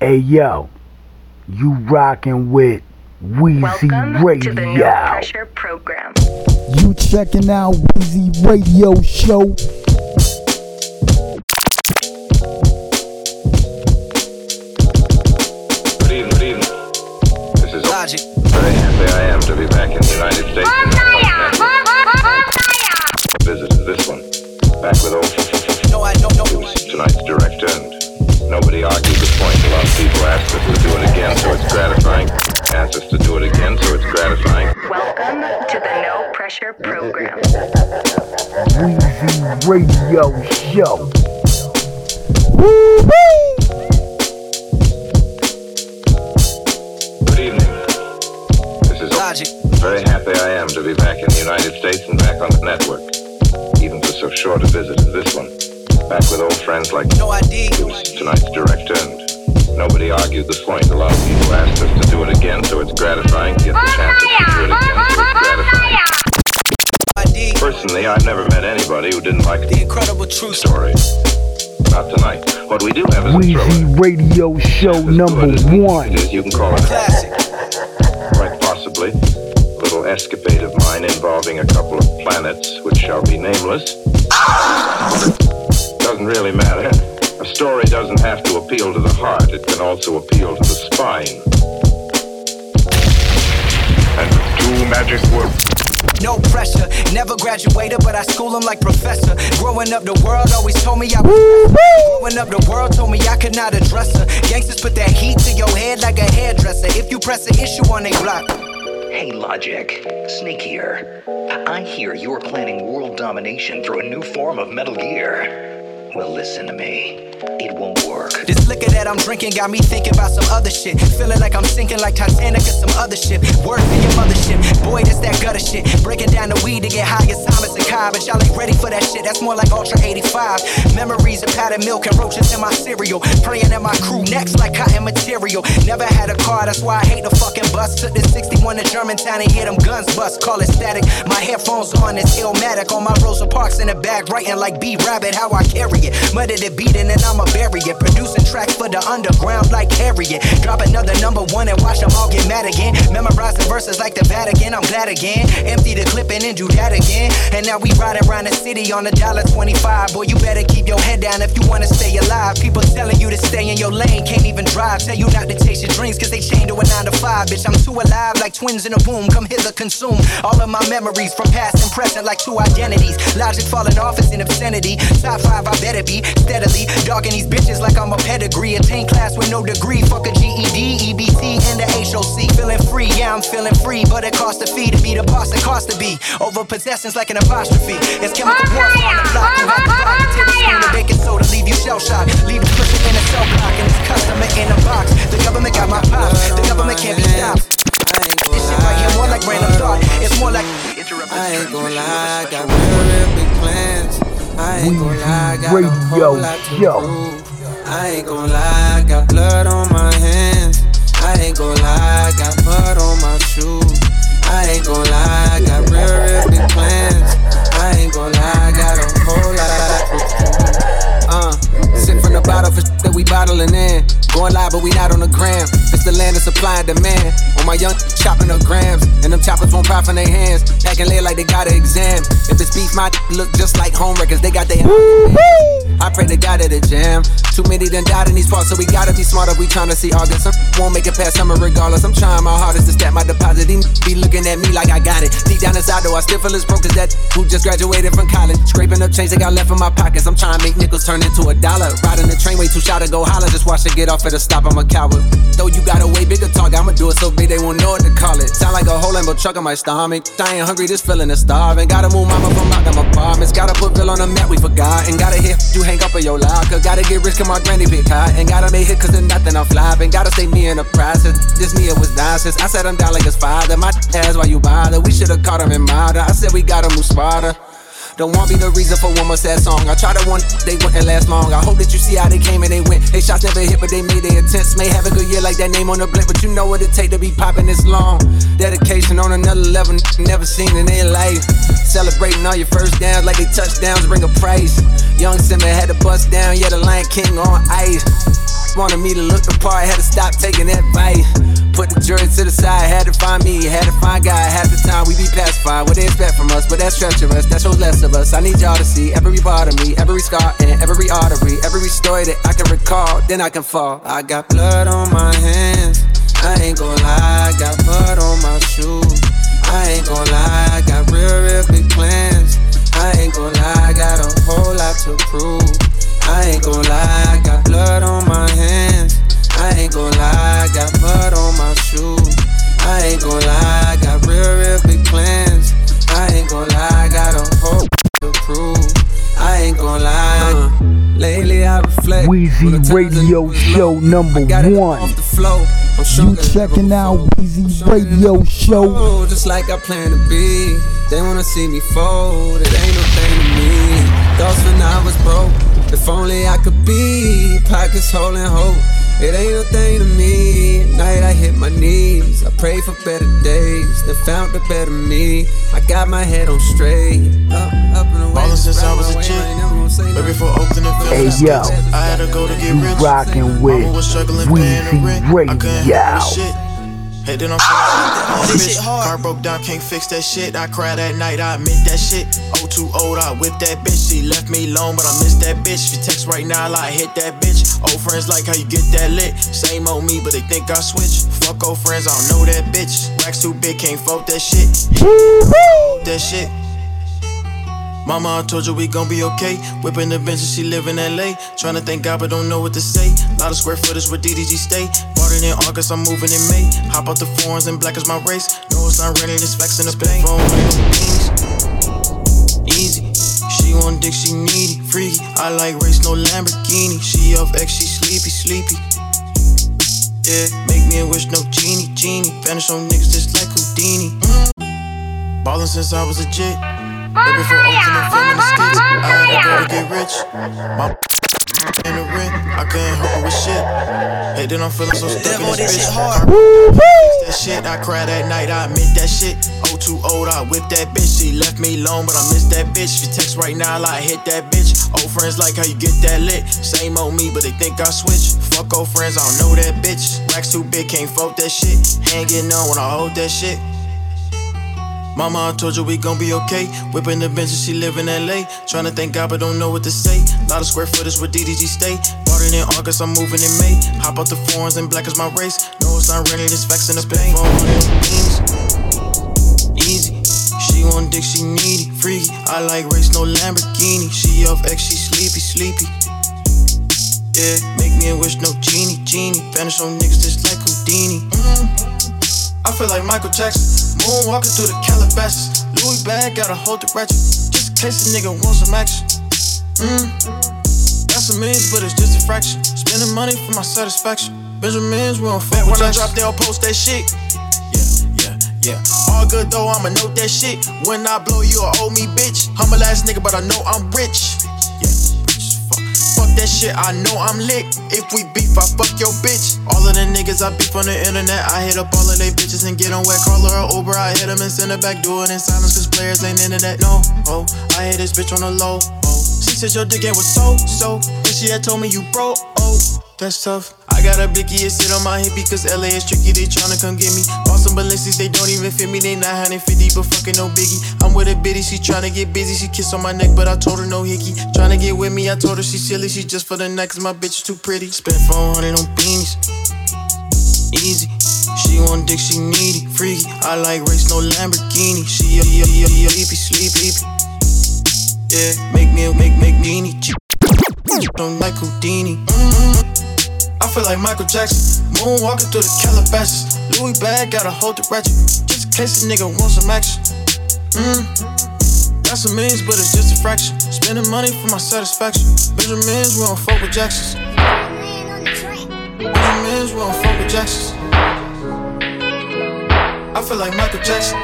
Hey yo, you rockin' with Weezy Welcome Radio. To the No Pressure Program. You checking out Weezy Radio Show. Good evening. This is Logic. Very happy I am to be back in the United States. I visited this one. Back with old. No, was tonight's director and nobody argued the point. A lot of people asked us to do it again, so it's gratifying. Welcome to the No Pressure Program. Weezy Radio Show. Woo-hoo! Good evening. This is Logic. Very happy I am to be back in the United States and back on the network. Even for so short a visit as this one. Back with old friends like No ID, tonight's director, and nobody argued the point. A lot of people asked us to do it again, so it's gratifying to get the chance to do it again. So personally, I've never met anybody who didn't like the incredible true story. Not tonight. What we do have is a Weezy Radio Show number one. You can call it classic. Quite possibly, a little escapade of mine involving a couple of planets which shall be nameless. Doesn't really matter. A story doesn't have to appeal to the heart. It can also appeal to the spine. And two magic words. No pressure. Never graduated, but I school him like professor. Growing up, the world always told me I was. Growing up, the world told me I could not address her. Gangsters put that heat to your head like a hairdresser. If you press an issue on a block. Hey, Logic. Sneakier. I hear you're planning world domination through a new form of Metal Gear. Well, listen to me. It won't work. This liquor that I'm drinking got me thinking about some other shit. Feeling like I'm sinking like Titanic or some other shit. Word for your mother shit. Boy, that's that gutter shit. Breaking down the weed to get high as Thomas and Cobb. And y'all ain't ready for that shit. That's more like Ultra 85. Memories of powdered milk and roaches in my cereal. Praying at my crew necks like cotton material. Never had a car, that's why I hate the fucking bus. Took this 61 to Germantown and hear them guns bust. Call it static. My headphones on, it's Illmatic. On my Rosa Parks in the back, writing like B-Rabbit. How I carry it. Muttered it beating and I'ma bury it. Producing tracks for the underground like Harriet. Drop another number one and watch them all get mad again. Memorizing verses like the Vatican, I'm glad again. Empty the clip and then do that again. And now we riding around the city on $1.25. Boy, you better keep your head down if you wanna stay alive. People telling you to stay in your lane, can't even drive. Tell you not to chase your dreams cause they chained to a 9-to-5. Bitch, I'm too alive like twins in a womb. Come hither, consume all of my memories from past and present like two identities. Logic falling off is an obscenity. Top 5 I better be steadily dogging these bitches like I'm a pedigree. Attend class with no degree. Fuck a GED, EBT, and the HOC. Feeling free, yeah, I'm feeling free. But it costs a fee to be the boss, it costs to be. Over possessions like an apostrophe. It's chemical warfare on the block. You have to rock a tablespoon of baking soda, leave you shell-shocked. Leave the person in a cell block and this customer in a box. The government got my pops, the government can't be stopped. This shit right here more like random thought. It's more like I ain't gonna lie, got real big plans. I ain't gonna lie, got a whole lot to prove. I ain't gonna lie, got blood on my hands. I ain't gonna lie, got mud on my shoes. I ain't gonna lie, got real big plans. I ain't gonna lie, got a whole lot to prove. Sip from the bottle for that we bottling in. Going live, but we not on the gram. It's the land of supply and demand. On my young chopping up grams, and them choppers won't pop in their hands. Packing lead like they got an exam. If this beef might look just like home records, they got their. I pray to God at a jam. Too many done died in these parts, so we gotta be smarter. We tryna see August. Some won't make it past summer regardless. I'm trying my hardest to stack my deposit. These be looking at me like I got it. Deep down inside, though, I still feel as broke as that who just graduated from college. Scraping up change they got left in my pockets. I'm trying to make nickels turn into a dollar. Riding the train way too shy to go holler. Just watch it get off. To stop, I'm a coward. Though you got a way bigger talk, I'ma do it so big they won't know what to call it. Sound like a whole Lambo truck on my stomach. I ain't hungry, this feeling is starving. Gotta move mama from out them apartments. Gotta put Bill on the map, we forgot. And gotta hit, you hang up on your locker. Gotta get rich, cause my granny pick hot. And gotta make hit, cause there's nothing I'm flopping. Gotta stay me in the process. This me, it was nonsense. I said I'm down like his father. My ass, why you bother? We should've caught him in murder. I said we gotta move smarter. Don't want be the reason for one more sad song. I tried to one, they wouldn't last long. I hope that you see how they came and they went. They shots never hit, but they made their intents. May have a good year like that name on the blimp, but you know what it take to be popping this long. Dedication on another level, never seen in their life. Celebrating all your first downs like they touchdowns bring a price. Young Simba had to bust down, yeah, the Lion King on ice. wanted me to look the part, had to stop taking advice. Put the jury to the side, had to find me, had to find God. Half the time we be pacified, what they expect from us, but that's treacherous, that shows less of us. I need y'all to see every part of me, every scar and every artery, every story that I can recall, then I can fall. I got blood on my hands, I ain't gon' lie, I got blood on my shoes, I ain't gon' lie, I got real, real big plans. I ain't gon' lie, I got a whole lot to prove. I ain't gon' lie, I got blood on my hands. I ain't gon' lie, I got blood on my shoes. I ain't gon' lie, I got real, real big plans. I ain't gon' lie, I got a whole lot to prove. I ain't gon' lie. Lately I reflect. Weezy Radio Show number one. You checking out Weezy Radio Show. Just like I plan to be. They wanna see me fold, it ain't no thing to me. Thoughts when I was broke, if only I could be. Pockets holding hope, it ain't no thing to me. At night I hit my knees, I prayed for better days. Then found a better me, I got my head on straight. Up and away, all since I was a chick, way before Oakland and Philly. Hey yo, I had to go to get rich. Rockin' with Weezy Radio. I couldn't hear shit. Hey, then I'm this shit hard. Car broke down, can't fix that shit. I cried that night, I admit that shit. Oh, too old, I whipped that bitch. She left me alone, but I miss that bitch. She text right now, I hit that bitch. Old friends like how you get that lit. Same old me, but they think I switch. Fuck old friends, I don't know that bitch. Racks too big, can't fuck that shit. That shit. Mama, I told you we gon' be okay. Whippin' the bench and she live in LA. Tryna thank God, but don't know what to say. Lot of square footage with DDG stay. Bought it in August, I'm moving in May. Hop out the forums and black is my race. No, it's not raining, it's flexing the pain. Easy. She want dick, she needy, freaky. I like race, no Lamborghini. She off X, she sleepy, sleepy. Yeah, make me a wish, no genie, genie. Vanish on niggas just like Houdini. Ballin' since I was a jit. Baby, for opening feminine skits, I had to go to get rich. My in the rent, I couldn't help with shit. Hey, then I'm feeling so stuck in this bitch. That shit, I cried that night, I admit that shit. Oh, too old, I whipped that bitch. She left me alone, but I miss that bitch. She text right now, I hit that bitch. Old friends like how you get that lit. Same old me, but they think I switch. Fuck old friends, I don't know that bitch. Racks too big, can't fuck that shit. Hanging on when I hold that shit. Mama, I told you we gon' be okay. Whippin' the bench and she live in LA. Tryna thank God, but don't know what to say. Lot of square footage with DDG stay. Bought it in August, I'm moving in May. Hop out the forums and black is my race. No, it's not raining, it's facts in the pain. Easy. She want dick, she needy, freaky. I like race, no Lamborghini. She off X, she sleepy, sleepy. Yeah, make me a wish, no genie, genie. Vanish on niggas just like Houdini. I feel like Michael Jackson. Moonwalking through the Calabasas. Louis bag, gotta hold the ratchet. Just in case a nigga wants some action. Got some millions, but it's just a fraction. Spending money for my satisfaction. Benjamins, we don't fuck with when I drop, they'll post that shit. Yeah. All good though, I'ma note that shit. When I blow, you'll owe me, bitch. Humble ass nigga, but I know I'm rich. Fuck that shit, I know I'm lit. If we beef, I fuck your bitch. All of the niggas I beef on the internet, I hit up all of they bitches and get on wet. Call her or Uber, I hit them and send her back. Do it in silence, cause players ain't into that. No, oh, I hit this bitch on the low. Oh, she said your dick ain't was so. And she had told me you broke. Oh, that's tough. I got a blicky and sit on my hip because LA is tricky, they tryna come get me. Bought some Balenciagas, they don't even fit me, they 950, but fucking no biggie. I'm with a bitty, she tryna get busy, she kissed on my neck, but I told her no hickey. Tryna get with me, I told her she silly, she just for the night, cause my bitch is too pretty. Spent 400 on beanies, easy. She want dick, she needy, freaky. I like race, no Lamborghini. She sleepy. Yeah, make me genie. Don't like Houdini. I feel like Michael Jackson. Moonwalking through the Calabasas. Louis bag, gotta hold the ratchet. Just in case a nigga wants some action. Got some millions, but it's just a fraction. Spending money for my satisfaction. Benjamins, we don't fuck with Jacksons. Benjamins, we don't fuck with Jacksons. I feel like Michael Jackson.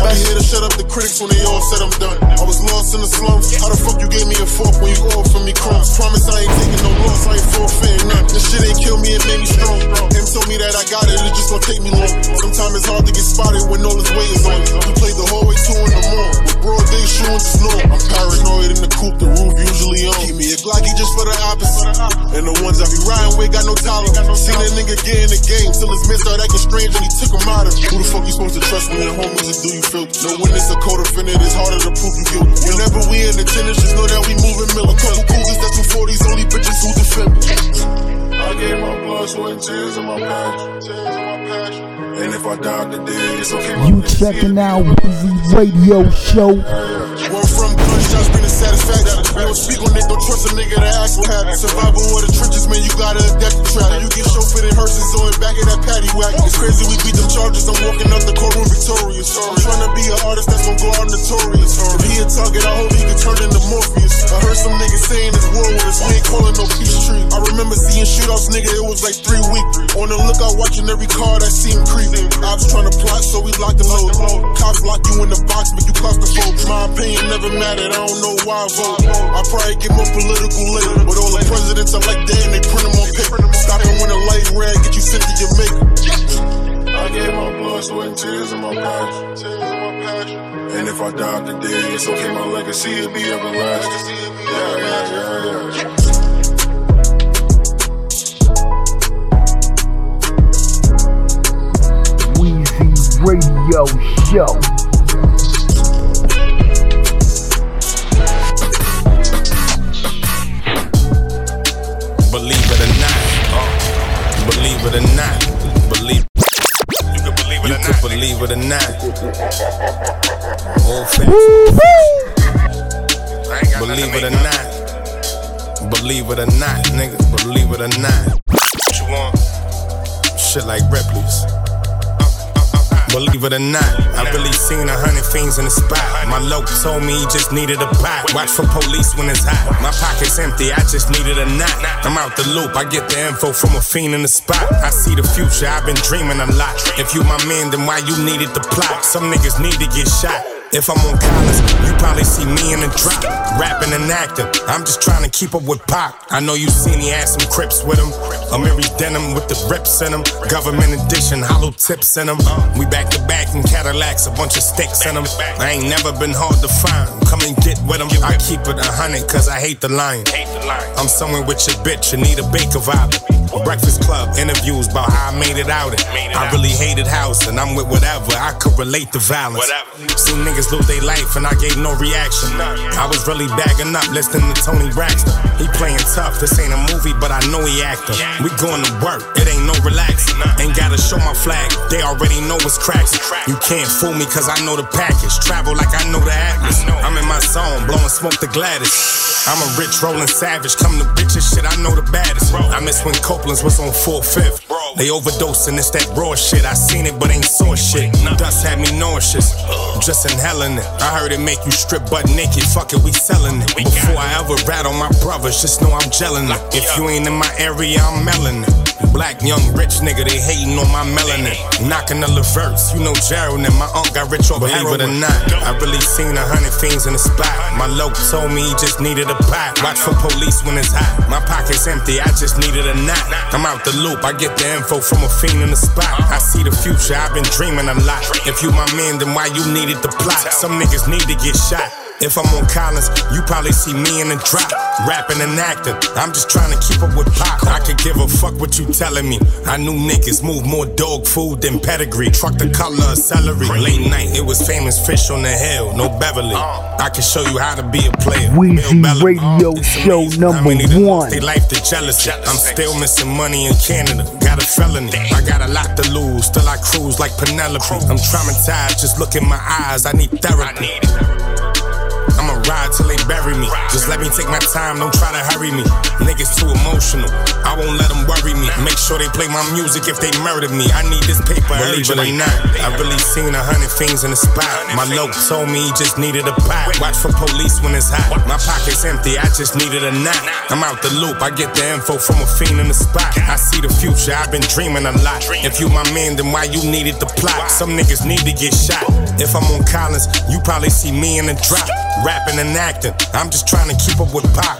I hear to shut up the critics when they all said I'm done. I was lost in the slums. How the fuck you gave me a fork when you offered me crumbs? Promise I ain't taking no loss, I ain't forfeiting none. This shit ain't kill me, it made me strong. Him told me that I got it, it just don't take me long. Sometimes it's hard to get spotted when all his weight is on. We played the hallway 2 in the morning. With broad day shoes, it's normal. I'm paranoid in the coupe, the roof usually on. Keep me a Glocky just for the And the ones I be riding with got no tolerance. Seen that nigga get in the game till his men start acting strange and he took him out of. Who the fuck you supposed to trust when your homies do you feel? No, when it's a code of it, it's harder to prove you guilty. Whenever we in the tennis, just know that we moving mill. A couple coolers, that's 240s, only bitches who defend me. I gave my blood, sweat, and tears in my passion. And if I die today, it's okay. You checking out Busy Radio Show. Where from gunshots been a satisfaction. Don't speak on it, don't trust a nigga that acts what happened. Survival or the trenches, man, you gotta adapt the trap. You get chauffeured in hearses on the back of that paddy whack. It's crazy we beat them charges, I'm walking up the courtroom victorious. I'm trying to be an artist that's gonna go out notorious. If he a target, I hope he can turn into Morpheus. I heard some niggas saying it's war with us, we ain't calling no peace treat. I remember seeing shootouts, nigga, it was like 3 weeks. On the lookout, watching every car that seemed creepy. Ops trying to plot, so we locked and load. Cops lock you in the box, but you claustrophobe. My opinion never mattered, I don't know why I vote. I probably get more political later, but all the presidents are like that and they print them on paper. Stopping when the light red, get you sent to your maker. I gave my blood, sweat, and tears in my passion. And if I die today, it's okay, my legacy will be everlasting. Yeah. Radio Show. Believe it or not, believe it or not, believe it or not. Believe it or not, believe it or not, niggas. Believe it or not. What you want? Shit like Ripley's. Believe it or not, I really seen 100 fiends in the spot. My loc told me he just needed a pot. Watch for police when it's hot. My pocket's empty, I just needed a knot. I'm out the loop, I get the info from a fiend in the spot. I see the future, I've been dreaming a lot. If you my man, then why you needed the plot? Some niggas need to get shot. If I'm on college, you probably see me in the drop. Rapping and acting, I'm just trying to keep up with Pac. I know you seen he had some Crips with him. A Mary denim with the rips in him. Government edition, hollow tips in him. We back to back in Cadillacs, a bunch of sticks in him. I ain't never been hard to find, come and get with him. I keep it 100 cause I hate the lying. I'm somewhere with your bitch, you need a baker vibe. Breakfast Club interviews about how I made it out. I really hated house and I'm with whatever. I could relate to violence. See niggas lose their life and I gave no reaction. I was really bagging up listening to Tony Braxton. He playing tough, this ain't a movie but I know he acting. We going to work, it ain't no relaxing. Ain't gotta show my flag, they already know what's cracks. You can't fool me cause I know the package. Travel like I know the atlas. I'm in my zone, blowing smoke to Gladys. I'm a rich rolling savage, come to bitches shit I know the baddest. I miss when Copeland's was on 4/5. They overdosing, it's that raw shit. I seen it but ain't saw shit. Dust had me nauseous, just in hell. I heard it make you strip butt naked. Fuck it, we selling it. Before I ever rattle my brothers, just know I'm gelling it. If you ain't in my area, I'm melon it. Black young rich nigga, they hating on my melanin. Knocking the Leverts, you know Gerald and my aunt got rich off heroin. Believe it or not, I really seen 100 fiends in the spot. My loc told me he just needed a pot. Watch for police when it's hot. My pocket's empty, I just needed a knot. I'm out the loop, I get the info from a fiend in the spot. I see the future, I've been dreaming a lot. If you my man, then why you needed the plot? Some niggas need to get shot. If I'm on Collins, you probably see me in the drop. Rapping and acting, I'm just trying to keep up with Pac. I could give a fuck what you telling me. I knew niggas move more dog food than pedigree. Truck the color of celery. Late night, it was famous fish on the hill. No Beverly, I can show you how to be a player. Weezy Radio Show #1. They life to jealousy. I'm still missing money in Canada. Got a felony. I got a lot to lose. Still I cruise like Penelope. I'm traumatized, just look in my eyes. I need therapy. I'ma ride till they bury me. Just let me take my time, don't try to hurry me. Niggas too emotional, I won't let them worry me. Make sure they play my music if they murder me. I need this paper, believe it or not. I really seen 100 fiends in the spot. My loc told me he just needed a pot. Watch for police when it's hot. My pocket's empty, I just needed a knot. I'm out the loop, I get the info from a fiend in the spot. I see the future, I've been dreaming a lot. If you my man, then why you needed the plot? Some niggas need to get shot. If I'm on Collins, you probably see me in the drop. Rapping and acting, I'm just trying to keep up with Pac.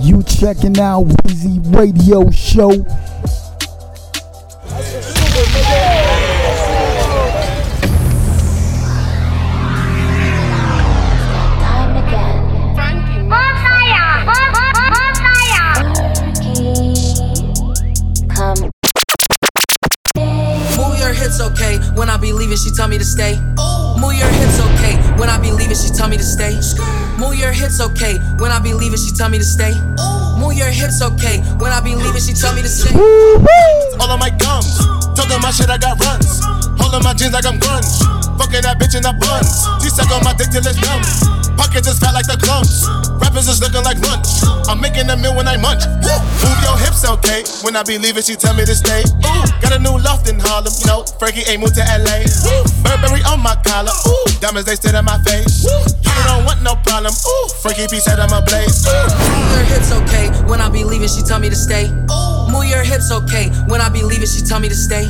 You checking out Weezy Radio Show. Time again. leaving, she tell me to stay. Move your hips, okay. When I be leaving, she tell me to stay. Move your hips, okay. When I be leaving, she tell me to stay. Move your hips, okay. When I be leaving, she tell me to stay. All of my gums, talking my shit, I got runs. Holding my jeans like I'm grunge. Fucking that bitch in the buns. She suck on my dick till it's numb. Pockets is fat like the clumps. Rappers is looking like lunch. I'm making a meal when I munch. Woo! Move your hips, okay. When I be leaving, she tell me to stay. Ooh. Got a new loft in Harlem. No, Frankie ain't moved to LA. Ooh. Burberry on my collar. Ooh. Diamonds, they sit in my face. Ooh. You don't want no problem. Ooh. Frankie be set on my blaze. Move your hips, okay. When I be leaving, she tell me to stay. Ooh. Move your hips, okay. When I be leaving, she tell me to stay.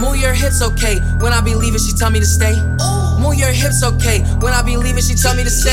Move your hips, okay. When I be leaving, she tell me to stay. Ooh. Move your hips, okay. When I be leaving, she tell me to stay.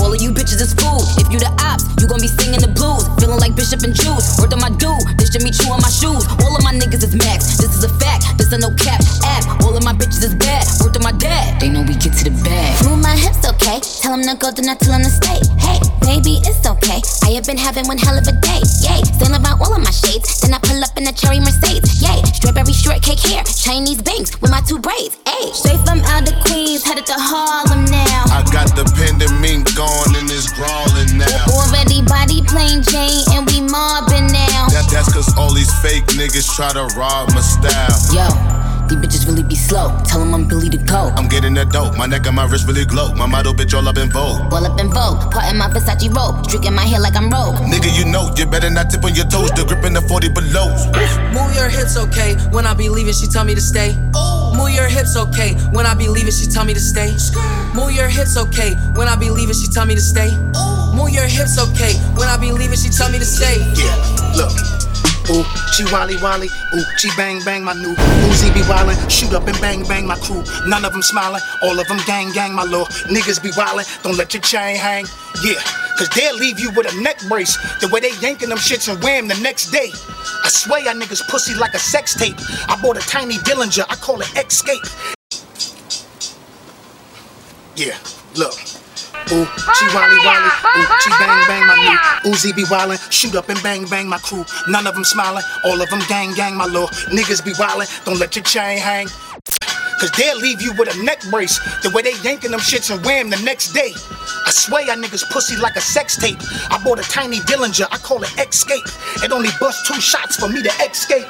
All of you bitches is fool. If you the ops, you gon' be singing the blues. Feeling like Bishop and Juice. Word on my dude, this should meet you on my shoes. All of my niggas is max. This is a fact, this ain't no cap app. All of my bitches is bad. Word on my dad, they know we get to the bag. Move my hips, okay. Tell them to go, then I tell them to stay. Hey, baby, it's okay. I have been having one hell of a day. Yay, stand about all of my shades. Then I pull up in a cherry Mercedes. Yay, strawberry shortcake hair. Chinese bangs with my two braids. Ayy, straight from out of Queens. Headed to Harlem now. I got the pandemic going and it's growling now. Already body plain Jane and we mobbing now. That's cause all these fake niggas try to rob my style. Yo, these bitches really be slow. Tell them I'm Billy the Goat. I'm getting that dope. My neck and my wrist really glow. My model bitch all up in vogue. All up in vogue. Parting my Versace robe. Streaking my hair like I'm rogue. Nigga, you know, you better not tip on your toes. The grip in the 40 below. Move your hips, okay. When I be leaving, she tell me to stay. Move your hips, okay. When I be leaving, she tell me to stay. Move your hips, okay. When I be leaving, she tell me to stay. Move your hips, okay. When I be leaving, she tell me to stay. Yeah, look. Ooh, she wally wally. Ooh, she bang bang my new. Uzi be wildin', shoot up and bang bang my crew. None of them smiling, all of them gang gang my lord. Niggas be wildin', don't let your chain hang. Yeah, cause they'll leave you with a neck brace. The way they yanking them shits and wham the next day. I swear y'all niggas pussy like a sex tape. I bought a tiny Dillinger, I call it Escape. Yeah, look. Ooh, she wally wally, ooh, she bang bang my new. Uzi be wildin', shoot up and bang bang my crew. None of them smiling, all of them gang gang my lord. Niggas be wildin', don't let your chain hang. Cause they'll leave you with a neck brace. The way they yanking them shits and wham the next day. I swear y'all niggas pussy like a sex tape. I bought a tiny Dillinger, I call it Escape. It only busts 2 shots for me to escape.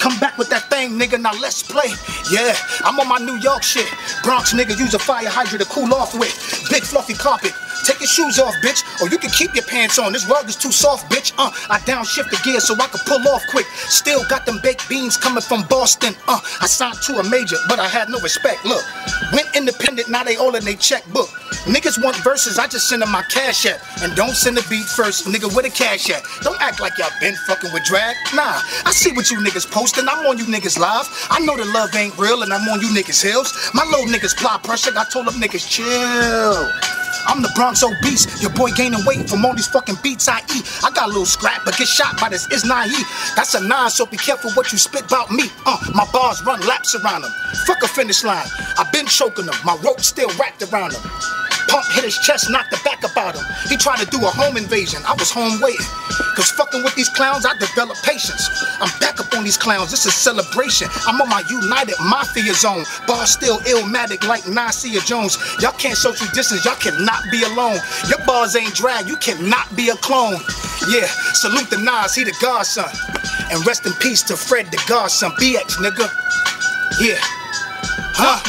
Come back with that thing, nigga, now let's play. Yeah, I'm on my New York shit. Bronx nigga, use a fire hydrant to cool off with. Big fluffy carpet. Take your shoes off, bitch, or you can keep your pants on. This rug is too soft, bitch. I downshift the gear so I can pull off quick. Still got them baked beans coming from Boston. I signed to a major, but I had no respect. Look, went independent, now they all in their checkbook. Niggas want verses, I just send them my cash app. And don't send the beat first, nigga, where the cash at? Don't act like y'all been fucking with drag. Nah, I see what you niggas posting. I'm on you niggas live. I know the love ain't real, and I'm on you niggas hills. My little niggas apply pressure, I told them niggas chill. I'm the Bronx obese, your boy gaining weight from all these fucking beats I eat. I got a little scrap, but get shot by this is not he. That's a 9, so be careful what you spit about me. My bars run laps around them. Fuck a finish line, I've been choking them. My rope still wrapped around them. Pump hit his chest, knocked the back about him. He tried to do a home invasion, I was home waiting. Cause fucking with these clowns, I develop patience. I'm back up on these clowns, this is celebration. I'm on my United Mafia zone. Bar still Illmatic like Nasir Jones. Y'all can't social distance, y'all cannot be alone. Your bars ain't drag, you cannot be a clone. Yeah, salute the Nas, he the godson. And rest in peace to Fred the godson. BX, nigga. Yeah. Huh?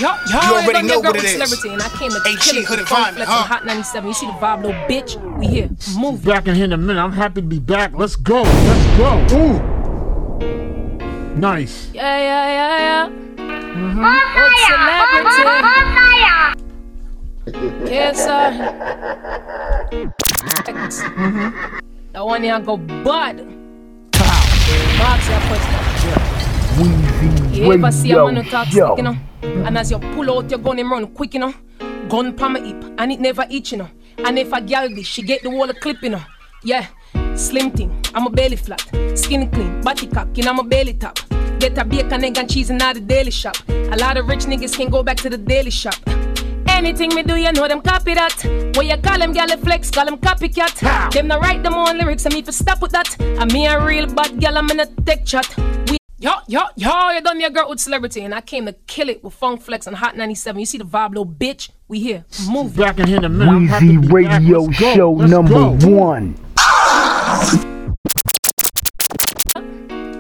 You already know what it is. Celebrity, and I came to H.E. Hood Environment, huh? Hot 97. You see the vibe, little bitch? We here. Move. Back in here in a minute. I'm happy to be back. Let's go. Let's go. Ooh. Nice. Yeah. Mm-hmm. Good celebrity. Yes, sir. Mm-hmm. That one here go bud. Box your question. You ever see a man who talks quick, you know? And as you pull out your gun and run quick, you know? Gun palm a hip, and it never itch, you know? And if a girl this, she get the whole clip, you know? Yeah, slim thing, I'm a belly flat. Skin clean, body cock, you know, I'm a belly top. Get a bacon, egg and cheese and out the daily shop. A lot of rich niggas can go back to the daily shop. Anything me do, you know them copy that. What you call them, gal flex, call them copycat. Them not write them own lyrics, and me for stop with that. And me a real bad gal, I'm in a tech chat. We Y'all, you done me a girl with celebrity, and I came to kill it with Funk Flex and Hot 97. You see the vibe, little bitch? We here. Move back in here in a minute. Weezy Radio back. Show number one.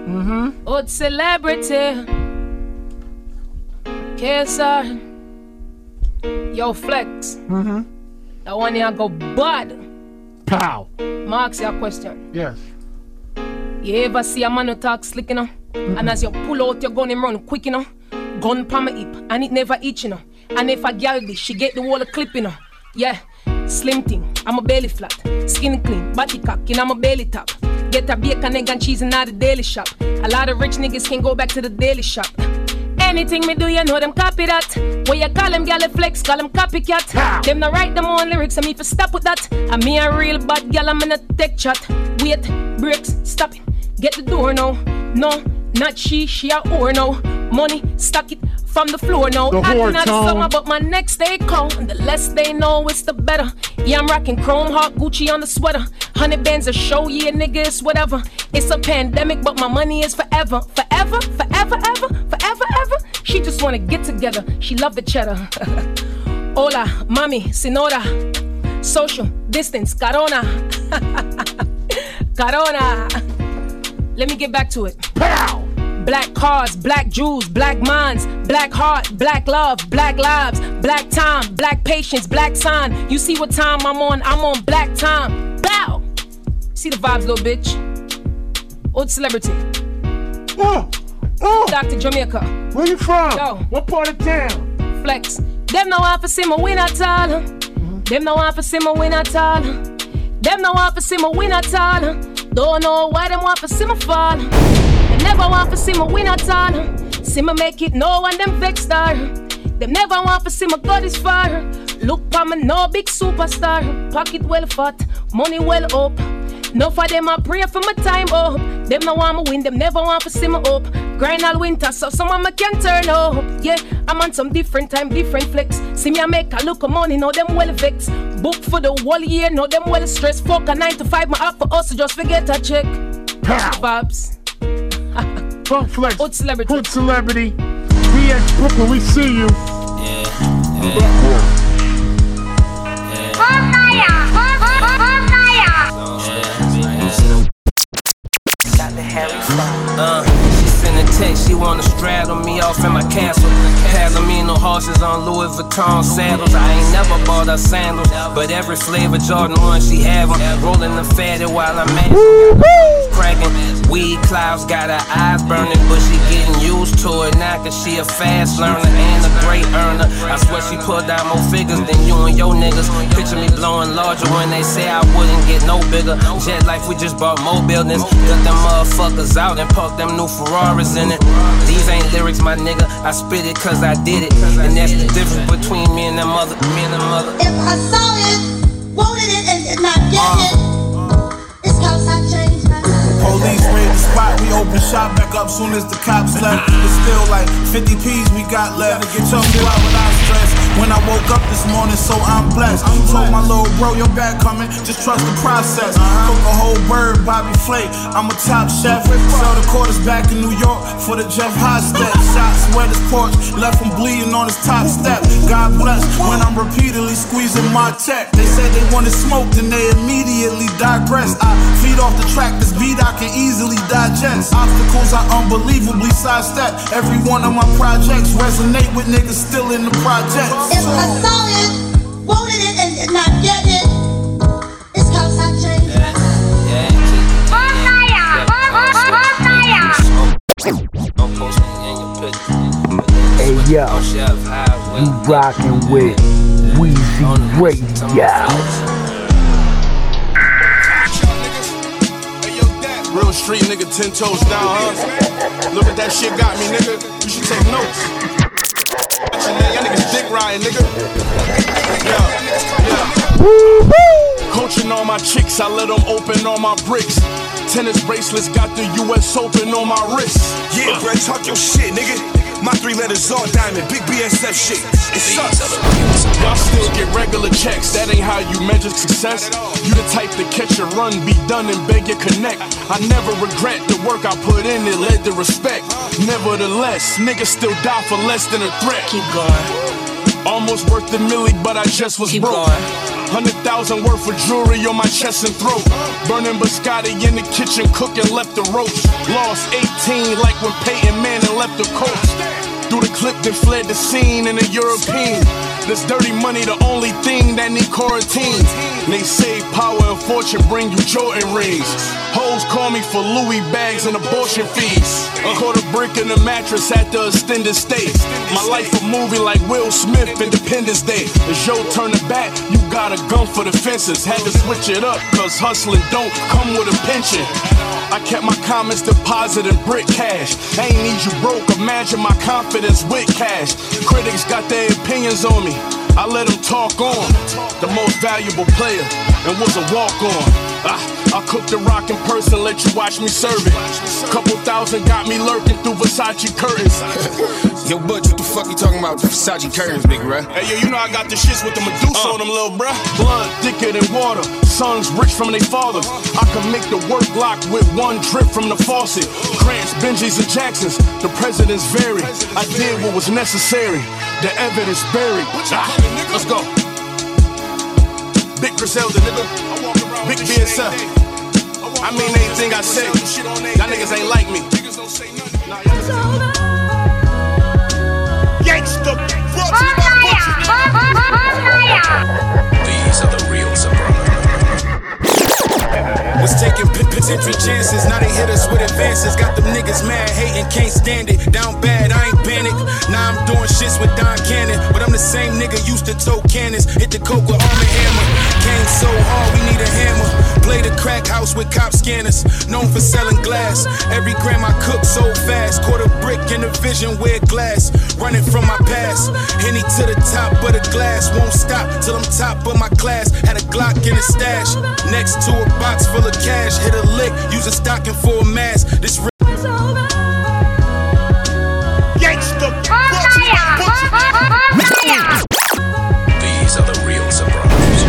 Mm-hmm. Oh, celebrity. Kiss her. Yo, Flex. Mm-hmm. That one y'all go bud. Pow. Marks your question. Yes. You ever see a man who talks slick, you know? Mm-hmm. And as you pull out your gun and run quick, you know? Gun palm my hip, and it never itch, you know? And if I gal this, she get the whole clip, you know? Yeah, slim thing, I'm a belly flat. Skin clean, body cock, and I'm a belly top. Get a bacon, egg, and cheese, and out the daily shop. A lot of rich niggas can go back to the daily shop. Anything me do, you know them copy that. Where you call them gal flex, call them copycat. Wow. Them not write them own lyrics, and me for stop with that. And me a real bad gal, I'm in a tech chat. Wait, bricks, stop it, get the door now. No, not she, she a whore now. Money, stack it from the floor now. I do not summer, but my next day come. The less they know, it's the better. Yeah, I'm rocking chrome heart, Gucci on the sweater. 100 bands a show, yeah, nigga, it's whatever. It's a pandemic, but my money is forever. Forever, forever, ever, forever, ever. She just wanna get together. She love the cheddar. Hola, mami, senora. Social distance, carona. Carona. Let me get back to it. Pow! Black cars, black Jews, black minds, black heart, black love, black lives, black time, black patience, black sign. You see what time I'm on black time. Pow! See the vibes, little bitch. Old celebrity. Oh, oh. Dr. Jamaica. Where you from? Yo. What part of town? Flex. Them no one for see my win at all. Them no one for see my win at all. Them no one for see my win at all. Don't know why them want to see me fall. They never want to see me win at all. See me make it, no one them vexed her. They never want to see me go this far. Look for me, no big superstar. Pocket well fat, money well up. No for them I pray for my time up. Them no want me win, them never want to see me up. Grind all winter, so someone me can turn up. Yeah, I'm on some different time, different flex. See me I make a look of money, know them well vexed. Book for the whole year, know them well stressed. Fuck a 9 to 5, my app for us, so just forget a check. Vibes. Funk Flex. Hood celebrity. Hood celebrity. BX Brooklyn, we see you. Got the Harry. She wanna straddle me off in my castle. Palomino horses on Louis Vuitton saddles. I ain't never bought her sandals, but every flavor Jordan 1 she have them. Rolling the fatty while I'm at cracking. Weed clouds got her eyes burning, but she getting used to it now, cause she a fast learner and a great earner. I swear she pulled out more figures than you and your niggas. Picture me blowing larger when they say I wouldn't get no bigger. Jet life, we just bought more buildings. Cut them motherfuckers out and parked them new Ferraris in. These ain't lyrics, my nigga. I spit it cause I did it. And that's the difference between me and the mother. If I saw it, wanted it, and did not get it, it's cause I changed my life. Police raid the spot, we open shop back up soon as the cops left. It's still like 50 P's we got left. Get your new out without stress. When I woke up this morning, so I'm blessed. I told my little bro, your bag coming, just trust the process. Cook a whole bird, Bobby Flay, I'm a top chef. Sell the quarters back in New York for the Jeff Hostep. Shots wet as porch, left him bleeding on his top step. God bless when I'm repeatedly squeezing my tech. They said they wanted smoke, then they immediately digress. I feed off the track, this beat I can easily digest. Obstacles I unbelievably sidestep. Every one of my projects resonate with niggas still in the project. If I saw it, wanted it, and did not get it, it's cause I changed my life. Hey yo, you rockin' with Weezy Radio. Real street nigga, 10 toes down, huh? Look at that shit got me, nigga. You should take notes. Y'all niggas dick riding, nigga. Yeah. Coaching all my chicks, I let them open all my bricks. Tennis bracelets got the US Open on my wrist. Yeah, bruh, talk your shit, nigga. My three letters all diamond, big BSF shit. It sucks. Y'all still get regular checks, that ain't how you measure success. You the type to catch a run, be done and beg your connect. I never regret the work I put in, it led to respect. Nevertheless, niggas still die for less than a threat. Keep going. Almost worth a milli, but I just was keep broke. Going. 100,000 worth of jewelry on my chest and throat. Burning biscotti in the kitchen, cooking left the roast. Lost 18 like when Peyton Manning left the coast. Through the clip that fled the scene in a European. This dirty money the only thing that need quarantine. They say power and fortune bring you Jordan rings. Hoes call me for Louis bags and abortion fees. A quarter brick in a mattress at the extended stay. My life a movie like Will Smith, Independence Day. It's your turn to bat, you got a gun for the fences. Had to switch it up, cause hustling don't come with a pension. I kept my comments depositing brick cash. I ain't need you broke, imagine my confidence with cash. Critics got their opinions on me, I let them talk on. The most valuable player, and was a walk-on. I cook the rock in person, let you watch me serve it. Couple thousand got me lurking through Versace curtains. Yo, Butch, what the fuck you talking about? Versace curtains, big bruh. Hey, yo, you know I got the shits with the Medusa on them, little bruh. Blood thicker than water, sons rich from their fathers. I can make the work block with one drip from the faucet. Grants, Benjis, and Jacksons, the presidents vary. I did what was necessary, the evidence buried. Let's go. Big Griselda, nigga. Big BSF. I mean anything I say. Y'all niggas ain't like me. Gangsta. These are the real Sopranos. Was taking potential chances, now they hit us with advances. Got them niggas mad, hating, can't stand it. Down bad, I ain't panic. Now I'm doing shits with Don Cannon, but I'm the same nigga used to tote cannons. Hit the coke with arm and hammer. Game so hard, we need a hammer. Play the crack house with cop scanners. Known for selling glass. Every gram I cook so fast. Quarter brick in the vision, wear glass. Running from my past. Henny to the top of the glass. Won't stop till I'm top of my class. Had a Glock in the stash. Next to a box full of cash. Hit a lick, use a stocking for a mask. This real. These are the real Sopranos.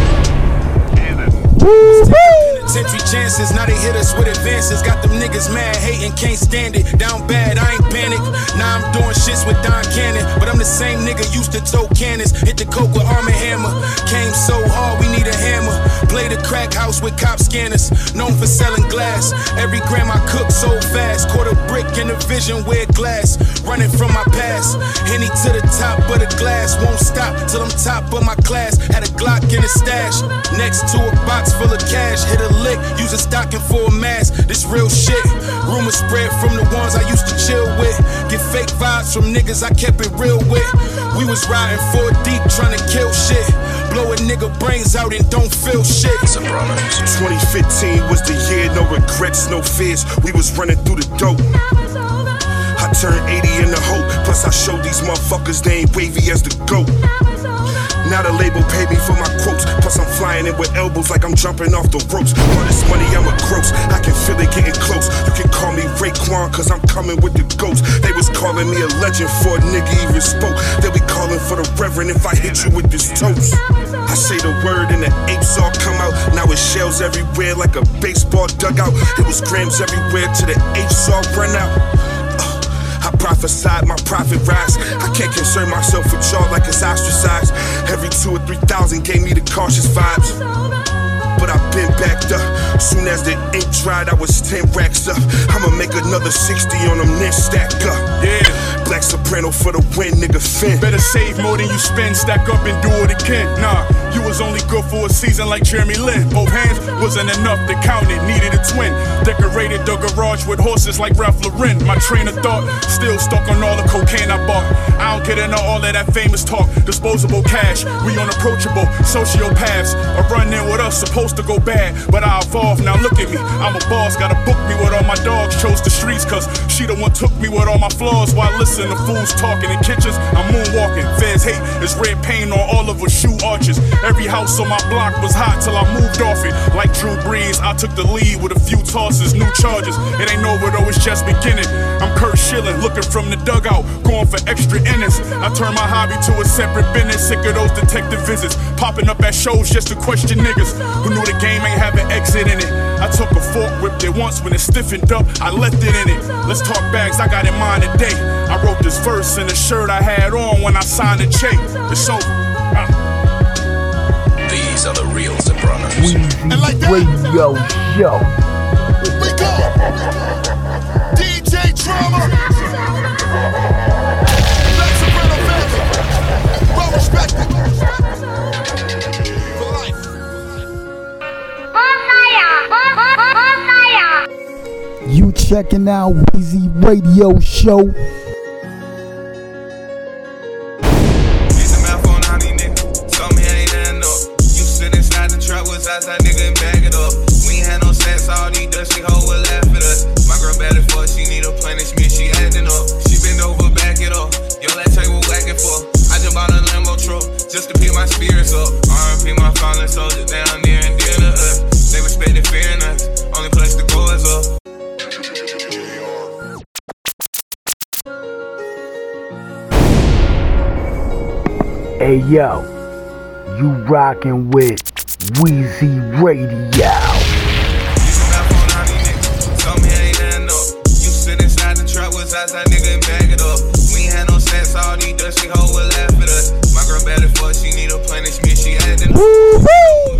Penitentiary chances, now they hit us with advances. Got them niggas mad, hating, can't stand it. Down bad, I ain't panic. Now I'm doing shits with Don Cannon, but I'm the same nigga used to tote cannons. Hit the coke with arm and hammer. Came so hard, we need a hammer. Play the crack house with cop scanners. Known for selling glass. Every gram I cook so fast. Quarter brick in the vision, wear glass. Running from my past. Henny to the top of the glass. Won't stop till I'm top of my class. Had a Glock in the stash. Next to a box full of cash, hit a lick, use a stocking for a mask. This real shit. Rumors spread from the ones I used to chill with. Get fake vibes from niggas I kept it real with. We was riding 4 deep trying to kill shit. Blow a nigga brains out and don't feel shit. 2015 was the year, no regrets, no fears. We was running through the dope. I turned 80 into hope. Plus I showed these motherfuckers they ain't wavy as the goat. Now the label paid me for my quotes. Plus I'm flying in with elbows like I'm jumping off the ropes. All this money, I'm a gross. I can feel it getting close. You can call me Raekwon, cause I'm coming with the ghost. They was calling me a legend before a nigga even spoke. They be calling for the reverend if I hit you with this toast. I say the word and the apes all come out. Now it shells everywhere like a baseball dugout. It was grams everywhere till the apes all run out. I prophesied my profit rise. I can't concern myself with y'all like it's ostracized. Every 2 or 3,000 gave me the cautious vibes. But I've been backed up. Soon as the ink dried, I was 10 racks up. I'ma make another 60 on them, then stack up. Yeah. Black Soprano for the win, nigga Finn. Better save more than you spend, stack up and do it again. Nah, you was only good for a season like Jeremy Lin. Both hands wasn't enough to count it, needed a twin. Decorated the garage with horses like Ralph Lauren. My train of thought, still stuck on all the cocaine I bought. I don't get into all of that famous talk. Disposable cash, we unapproachable sociopaths. Are running with us. was supposed to go bad, but I evolved, now look at me. I'm a boss, gotta book me with all my dogs. Chose the streets cause she the one took me with all my flaws. While listen to fools talking in kitchens, I'm moonwalking. Feds hate, it's red paint on all of her shoe arches. Every house on my block was hot till I moved off it. Like Drew Brees, I took the lead with a few tosses, new charges. It ain't over though, it's just beginning. I'm Kurt Schilling, looking from the dugout, going for extra innings. I turned my hobby to a separate business, sick of those detective visits. Popping up at shows just to question niggas who knew the game ain't have an exit in it. I took a fork, whipped it once, when it stiffened up, I left it in it. Let's talk bags, I got in mind today. I wrote this verse in the shirt I had on when I signed the check. It's over. These are the real Sopranos. And like that, radio show. We go. DJ Drama. Black Soprano family. Well respected. You checking out Weezy Radio Show. It's a mouth on honey, nigga. Some here ain't nothing up. You sit inside the truck with size, that nigga, and bag it up. We ain't had no sex, all these dusty hoes will laugh at us. My girl bad as fuck, she need a punishment, she acting up. She bend over, back it up. Yo, that table whacking for. I just bought a Lambo truck just to pick my spirits up. RP my fallen soldiers down there and dear to us. They respect the fear in us. Only place to go is up. Hey yo, you rockin' with Weezy Radio. You rap on honey, nigga. Some here ain't nothing up. You sit inside the truck with outside nigga and bag it up. We ain't had no sex, all these dusty hoes will laugh at us. My girl bad as fuck, she need a punishment, she acting up.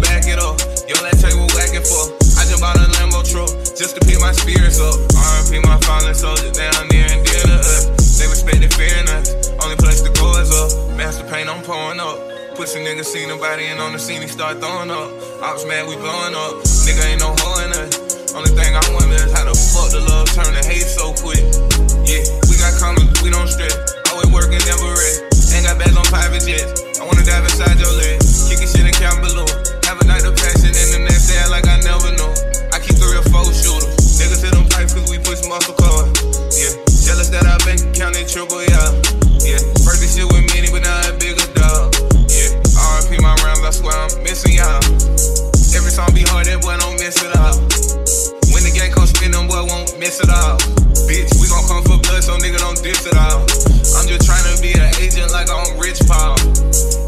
Back it up, yo, that table whacking for. I just bought a Lambo truck just to pick my spirits up. R.I.P. my fallen soldiers down there and dear to us. They respect the fear in us. Only place to go is up. Master paint, I'm pouring up. Pussy nigga seen nobody and on the scene he start throwing up. Ops mad, we blowing up. Nigga ain't no hoe in us. Only thing I wonder is how the fuck the love turn to hate so quick. Yeah, we got commas, we don't strip. Always working, never rest. Ain't got bags on private jets. I wanna dive inside your lips. Kicking shit in Cavalo. Have a night of passion and the next day like I never knew. I keep 3 or 4 shooters. Niggas hit them pipes cause we push muscle cars. Yeah, jealous that I bank account in triple, yeah. Yeah, first this shit with many, but now a bigger dog. Yeah, R.I.P. my rhymes, I swear I'm missing y'all. Every song be hard, that boy don't miss it all. When the gang come spin, them boy won't miss it all. Bitch, we gon' come for blood, so nigga don't diss it all. I'm just trying to be an agent like I'm Rich Paul.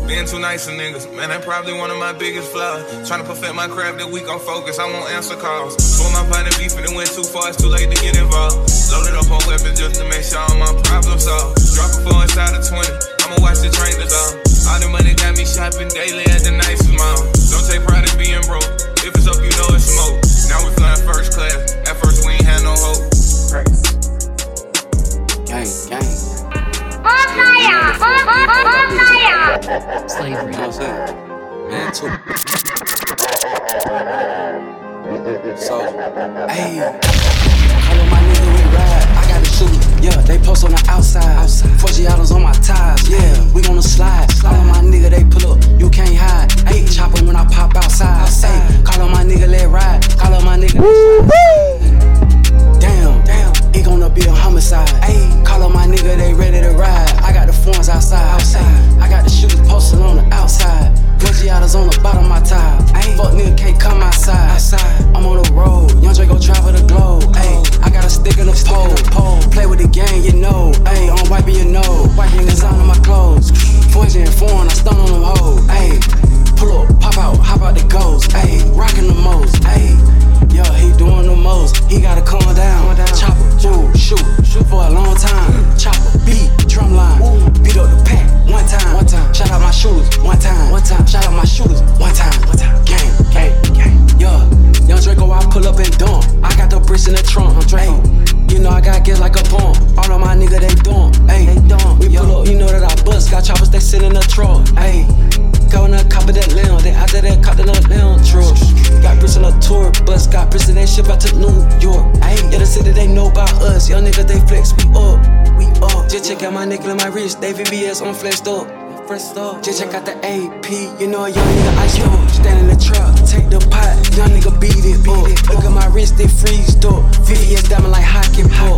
Being too nice to niggas, man, that probably one of my biggest flaws. Trying to perfect my craft, that week I'm focused, I won't answer calls. So my partner beefing, it went too far, it's too late to get involved. Loaded up on weapons just to make sure all my problems solved. Drop a four inside of 20, I'ma watch the train dissolve. All the money got me shopping daily at the nicest mall. Don't take pride in being broke, if it's up you know it's smoke. Now we flying first class, at first we ain't had no hope. Praise. Gang, gang. Bonfire! Bonfire! Slavery. How's that? Mantle. So, hey. When my nigga we ride, I gotta shoot. Yeah, they post on the outside. Forgiatos on my ties. Yeah, we on the slide. All of my nigga they pull up, you can't hide. Ayy, chopper when I pop outside. Ayy, call on my nigga let ride. Call on my nigga. Damn, it gonna be a homicide. Ayy, call on my nigga they ready to ride. I got the forms outside. I got the shooters posted on the outside. Forgiatos on the bottom of my tie. Ayy, fuck nigga can't come outside. I'm on the road, young Draco travel the globe. Ayy. I got a stick in the pole. Play with the gang, you know. Ayy, I'm wiping your nose. Wiping niggas out of my clothes. Forging foreign, I stun on them hoes. Ayy, pull up, pop out, hop out the ghost. Ayy, rocking the most. Ayy, yo, he doing the most. He gotta calm down. Chopper, ooh, shoot for a long time. Chopper, beat, drumline. Beat up the pack one time. Shout out my shooters one time. Shout out my shooters one time. Gang. Yeah, young Draco, I pull up and dump. I got the bricks in the trunk. Ayy, you know I gotta get like a bomb. All of my nigga they dumb. Ayy, we pull up, you know that I bust. Got choppers, they sit in the truck. Ayy, go in the cop of that limb. They out there, they cop in the limb truck. Got bricks in a tour bus. Got bricks in that shit out to New York. Ayy, yeah, the city they know about us. Young nigga they flex, we up. Just check out my nickel and my wrist. They VBS on flexed up. Just check out the AP, you know a young nigga I use. Stand in the truck, take the First they freeze door. Vivian's diamond like hockey ball.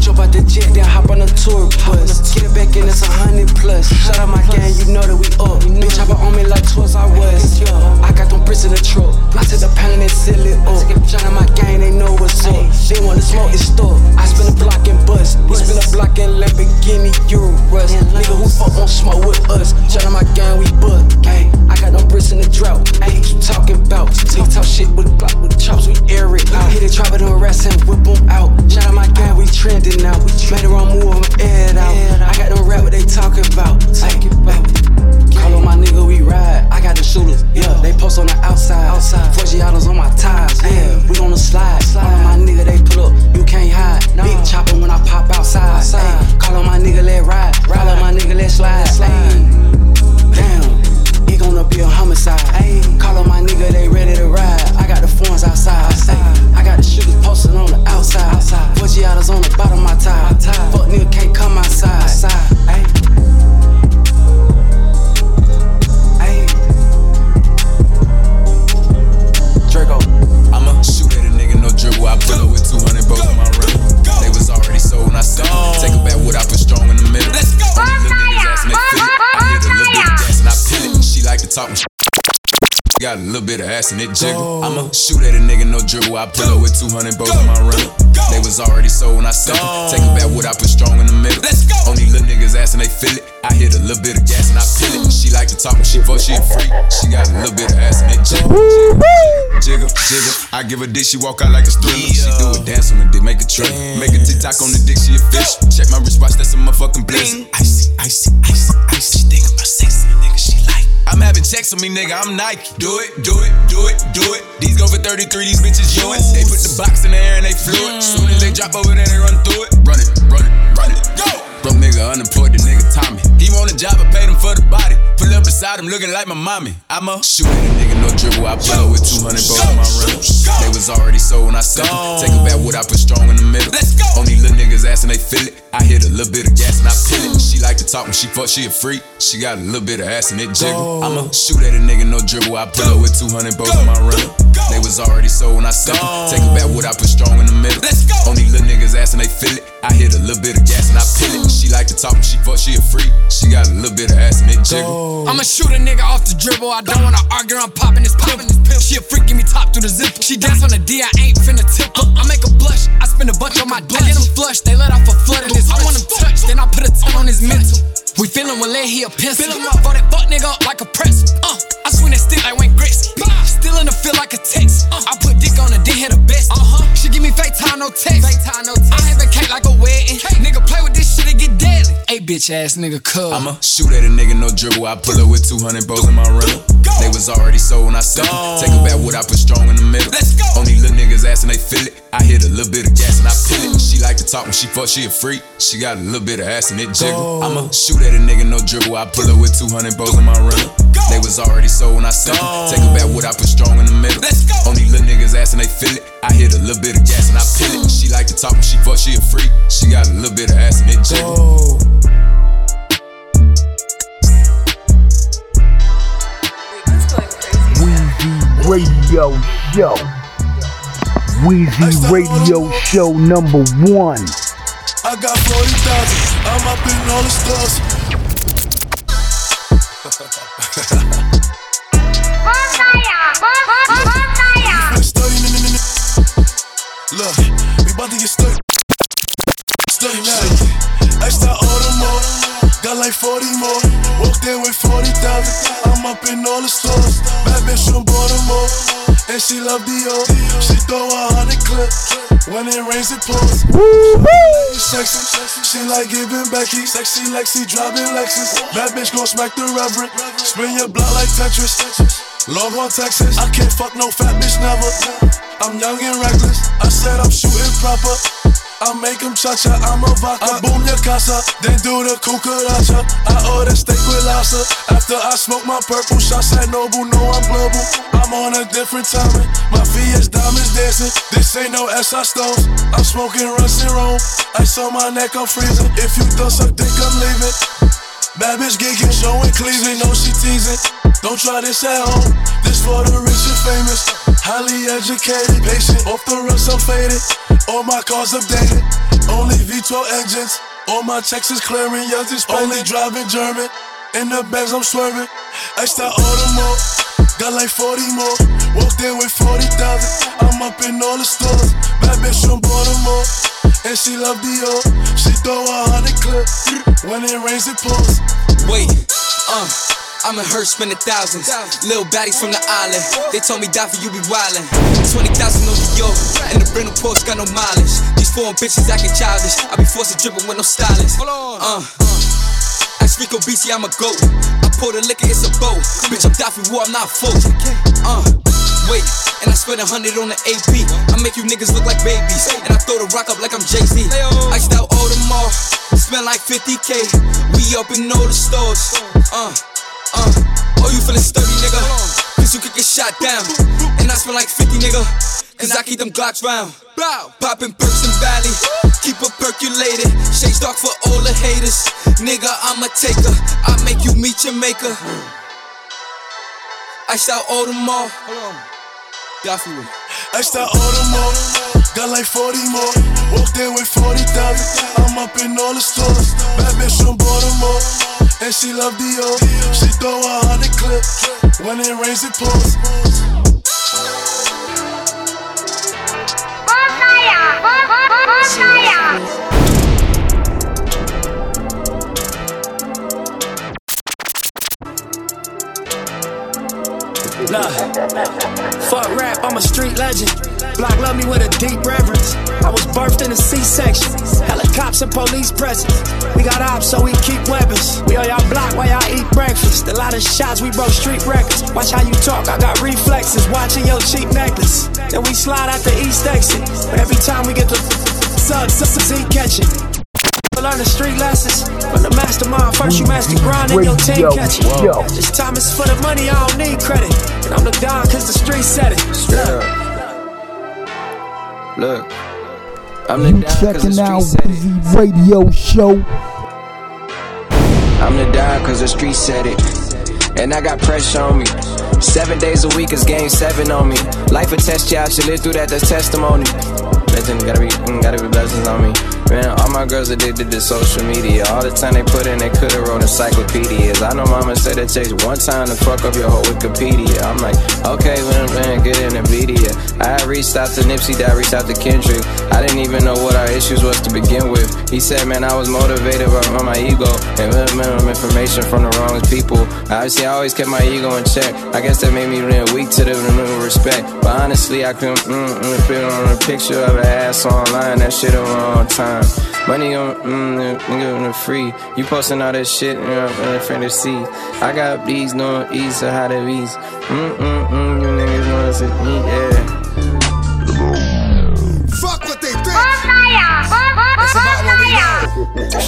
Jump out the jet, then hop on a tour bus. Get it back in, it's 100+. Shout out my gang, you know that we up. Bitch, hop on me like 12s I was. I got them bricks in the truck. I took the pound and seal it up. Shout out my gang, they know what's up. They want to smoke, it's stuff. I spin a block and bust. We spin a block and Lamborghini, you're a rust. Nigga, who fuck won't smoke with us? Shout out my gang, we buck. I got them bricks in the drought. What you talking about? They talk shit with the block, with the chops, we air it out. Hit a trap with them rats and whip them out. Shout out my gang, we trending now. We made the wrong move, I'm aired out. I got them rap, what they talking about. Call on my nigga, we ride. I got the shooters, yeah. They post on the outside. Forgiatos on my ties, yeah. We on the slide. All of my nigga, they pull up. You can't hide. Big chopper when I pop outside. Ay, call on my nigga, let ride. Call on my nigga, let slide. Ay, damn, it gonna be a homicide. Ay, call on my nigga, they ready to ride. I got the forms outside. Ay, I got the shooters posted on the outside. Forgiatos on the bottom of my tie. Fuck nigga can't come outside. Ay. Draco. I'ma shoot at a nigga, no dribble. I pull up with 200 both in my rim. They was already sold when I said, take it back what I put strong in the middle. Let's go. I'm the little niggas ass and they feel it. I get a little bit of ass and I peel it. She like to talk. Got a little bit of ass and it jiggle. I'ma shoot at a nigga, no dribble. I pull up with 200 both in my rim. They was already sold when I said, take it back what I put strong in the middle. Let's go. Only little niggas ass and they feel it. I hit a little bit of gas and I feel it. She like to talk shit for she a freak. She got a little bit of ass and it jiggle. I give a dick, she walk out like a thriller. She do a dance on the dick, make a trip. Make a TikTok on the dick, she a fish. Check my wristwatch, that's a motherfucking blessing. Icy. She think about sex, nigga, she like. I'm having checks on me, nigga, I'm Nike. Do it. These go for 33, these bitches yours. They put the box in the air and they flew it. Soon as they drop over there, they run through it. Run it, go! Broke nigga, unemployed, the nigga Tommy. He want a job, I paid him for the body. Pull up beside him, looking like my mommy. I'ma shoot at a nigga, no dribble. I pull up with 200 both in my rim. They was already sold when I said, take it back what I put strong in the middle. Let's go. Only little niggas ass and they feel it. I hit a little bit of gas and I feel it. She like to talk when she fuck, she a freak. She got a little bit of ass and it jiggle. I'ma shoot at a nigga, no dribble. I pull up with 200 both in my rim. They was already sold when I said, take it back what I put strong in the middle. Let's go. Only little niggas ass and they feel it. I hit a little bit of gas and I feel it. She like to talk when she fuck, she a freak. She got a little bit of ass and it jiggle. I'ma shoot a nigga off the dribble. I don't wanna argue, I'm popping this pimp. She a freak, give me top through the zipper. She dance on the D, I ain't finna tip her. I make a blush, I spend a bunch on my dick. I get them flush, they let off a flood in this. I want them touched, then I put a 10 on his mental. We feelin' when let he a pencil. Fill him up, for that fuck nigga up like a press. I swing that stick like Wayne Gretzky. Still in the field like a text. I put dick on a D, hit the best. She give me fake time, no text. I having cake like a wedding. Nigga play with this shit, it get deadly. Hey bitch ass nigga, cuz I'ma shoot at a nigga, no dribble. I pull up with 200 bows in my rim. They was already sold when I said, take it back what I put strong in the middle. Let's go. Only little niggas ass and they feel it. I hit a little bit of gas and I feel it. She like to talk when she fuck, she a freak. She got a little bit of ass and it jiggle. I'ma shoot at a nigga, no dribble. I pull up with 200 bows in my rim. They was already sold when I said, take it back what I put strong in the middle. Let's go. Only little niggas ass and they feel it. I hit a little bit of gas and I feel it. She like to talk when she fuck, she a freak. She got a little bit of ass and it jiggle. Radio Show. Weezy Radio Show number 1. I got 40,000. I'm up in all the stars. Look, we about to get stuck. I start all the more. Got like 40 more. Walked there with 40,000. I'm up in all the stores. Bad bitch from Baltimore, and she love Dior. She throw a 100 clip when it rains it pours. Sexy, she like giving Becky. Sexy Lexi driving Lexus. Bad bitch gon' smack the reverend. Spin your block like Tetris. Long on Texas. I can't fuck no fat bitch never. I'm young and reckless. I said I'm shooting proper. I make them cha-cha, I'm a vodka. I boom your casa, then do the cucaracha. I order steak with lobster. After I smoke my purple shots at Noble, know I'm global. I'm on a different timing. My VS diamonds dancing. This ain't no SI stones. I'm smoking Russ and Rome. Ice on my neck, I'm freezing. If you don't suck dick, I'm leaving. Bad bitch geeking, showing Cleveland, know she teasing. Don't try this at home. This for the rich and famous. I highly educated, patient, off the road so faded. All my cars updated, only V12 engines. All my checks is clearing, yours is only driving German. In the bags I'm swerving, extra Audemars, got like 40 more. Walked in with 40,000, I'm up in all the stores. Bad bitch from Baltimore, and she love Dior. She throw a 100 clip, when it rains it pours. Wait, I'm in her spending thousands. Lil' baddies from the island, they told me die for you be wildin'. 20,000 on New York, and the brand new Porsche got no mileage. These foreign bitches acting childish, I be forced to drippin' with no stylist. Rico BC, I'm a goat. I pour the liquor, it's a boat. Bitch, I'm die for war, I'm not a fool. Wait, and I spent 100 on the AP. I make you niggas look like babies, and I throw the rock up like I'm Jay-Z. Iced out all the mall, spent like 50K. We up in all the stores. Oh, you feelin' sturdy, nigga, cause you could get shot down. And I spent like 50, nigga, cause I keep them Glocks round. Poppin' perks in Valley, keep her percolated. Shades dark for all the haters. Nigga, I'm a taker, I make you meet your maker. Iced out all them all. Iced out all them all. Got like 40 more. Walked in with 40,000. I'm up in all the stores. Bad bitch from Baltimore, and she love Dior. She throw a 100 clip, when it rains it pours. Bonfire. Nah, fuck rap, I'm a street legend. Block love me with a deep reverence. I was birthed in a C-section. Helicopters and police presence. We got ops, so we keep weapons. We on y'all block while y'all eat breakfast. A lot of shots, we broke street records. Watch how you talk, I got reflexes. Watching your cheap necklace. Then we slide out the east exit. But every time we get the Z catching. Learn the street lessons from the mastermind. First you master grind and your team catch it. This time it's for the money, I don't need credit. And I'm the Don cause the street said it. Look. I'm the Don cause the street said it. I'm the Don cause the street said it. And I got pressure on me. 7 days a week is game 7 on me. Life a test, y'all should live through that, that's testimony. Legend gotta be blessings on me. Man, all my girls addicted to social media. All the time they put in, they could've wrote encyclopedias. I know mama said it takes one time to fuck up your whole Wikipedia. I'm like, okay, man, get in the media. I reached out to Nipsey, I reached out to Kendrick. I didn't even know what our issues was to begin with. He said, man, I was motivated by my ego and information from the wrong people. Obviously, I always kept my ego in check. I guess that made me weak to the respect. But honestly, I couldn't feel on a picture of an ass online. That shit around time. Money on giving it free. You posting all that shit in fantasy. I got these no ease or how to ease. You niggas know it's a heat, yeah. Fuck what they think. That's about what we know.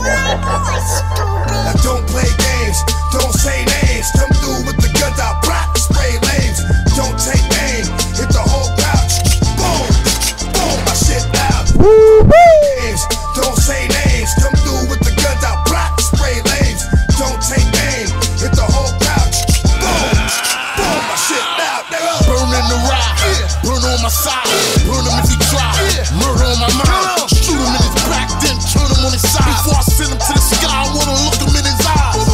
Now don't play games, don't say names. Come through with the guns, I'll prop, spray lanes. Don't take aim, hit the whole couch. Boom, boom, my shit out. Woo-hoo! Don't say names, come through with the guns, I'll block, spray lanes. Don't take aim, hit the whole couch. Boom, boom, my shit out, nigga. Burn in the rock, burn on my side. Burn him if he try, murder on my mind. Shoot him in his back, then turn him on his side. Before I send him to the sky, I wanna look him in his eyes.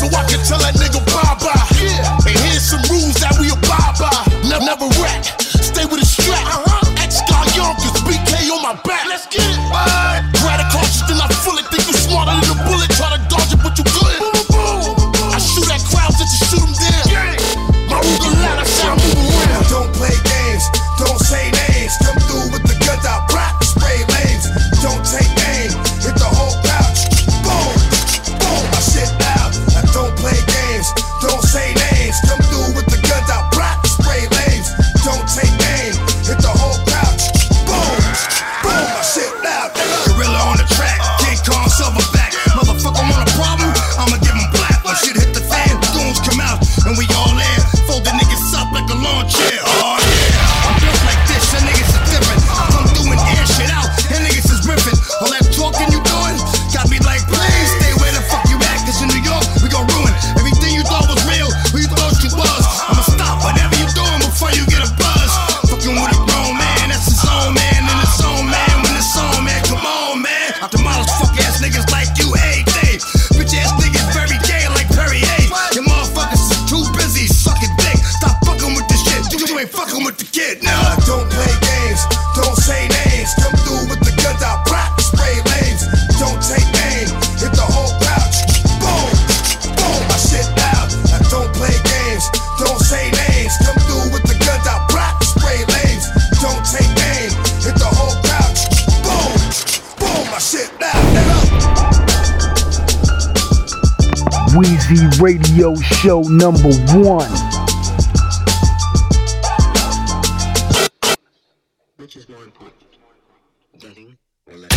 So I can tell that nigga bye-bye. And here's some rules that we abide by. Never wreck, stay with a strap. X-Guy Yonkers, BK on my back. Let's get it. Grab a conscious, then I feel it. Think you smarter than a bullet. Try to dodge it, but you good. I shoot at crowds that you shoot them down. My Ruger loud, I shall move around. Don't play games, don't say names. Come through with the guns, I'll block, spray lanes. Don't take aim, hit the whole couch. Boom, boom, my shit out. I don't play games, don't say names. Come through with the guns, I'll block, spray lanes. Don't take aim, hit the whole couch. Boom, boom, my shit out. Silverback, motherfucker want a problem? I'ma give him black. When shit hit the fan, goons come out, and we all in. Fold the niggas up like a lawn chair. Oh yeah, I'm built like this, and niggas is different. I come through and air shit out, and niggas is ripping. All that talking you doing got me like, please stay where the fuck you at. Cause in New York, we gon' ruin everything you thought was real. Who you thought you was? I'ma stop whatever you doing before you get a buzz. fucking with the kid. Now I don't play games, don't say names. Come through with the guns, I'll pop and spray lanes. Don't take aim, hit the whole pouch. Boom, boom, my shit loud. I don't play games, don't say names. Come through with the guns, I'll pop and spray lanes. Don't take aim, hit the whole pouch. Boom, boom, my shit loud. Weezy Radio Show number one. Which is more important, dating or life?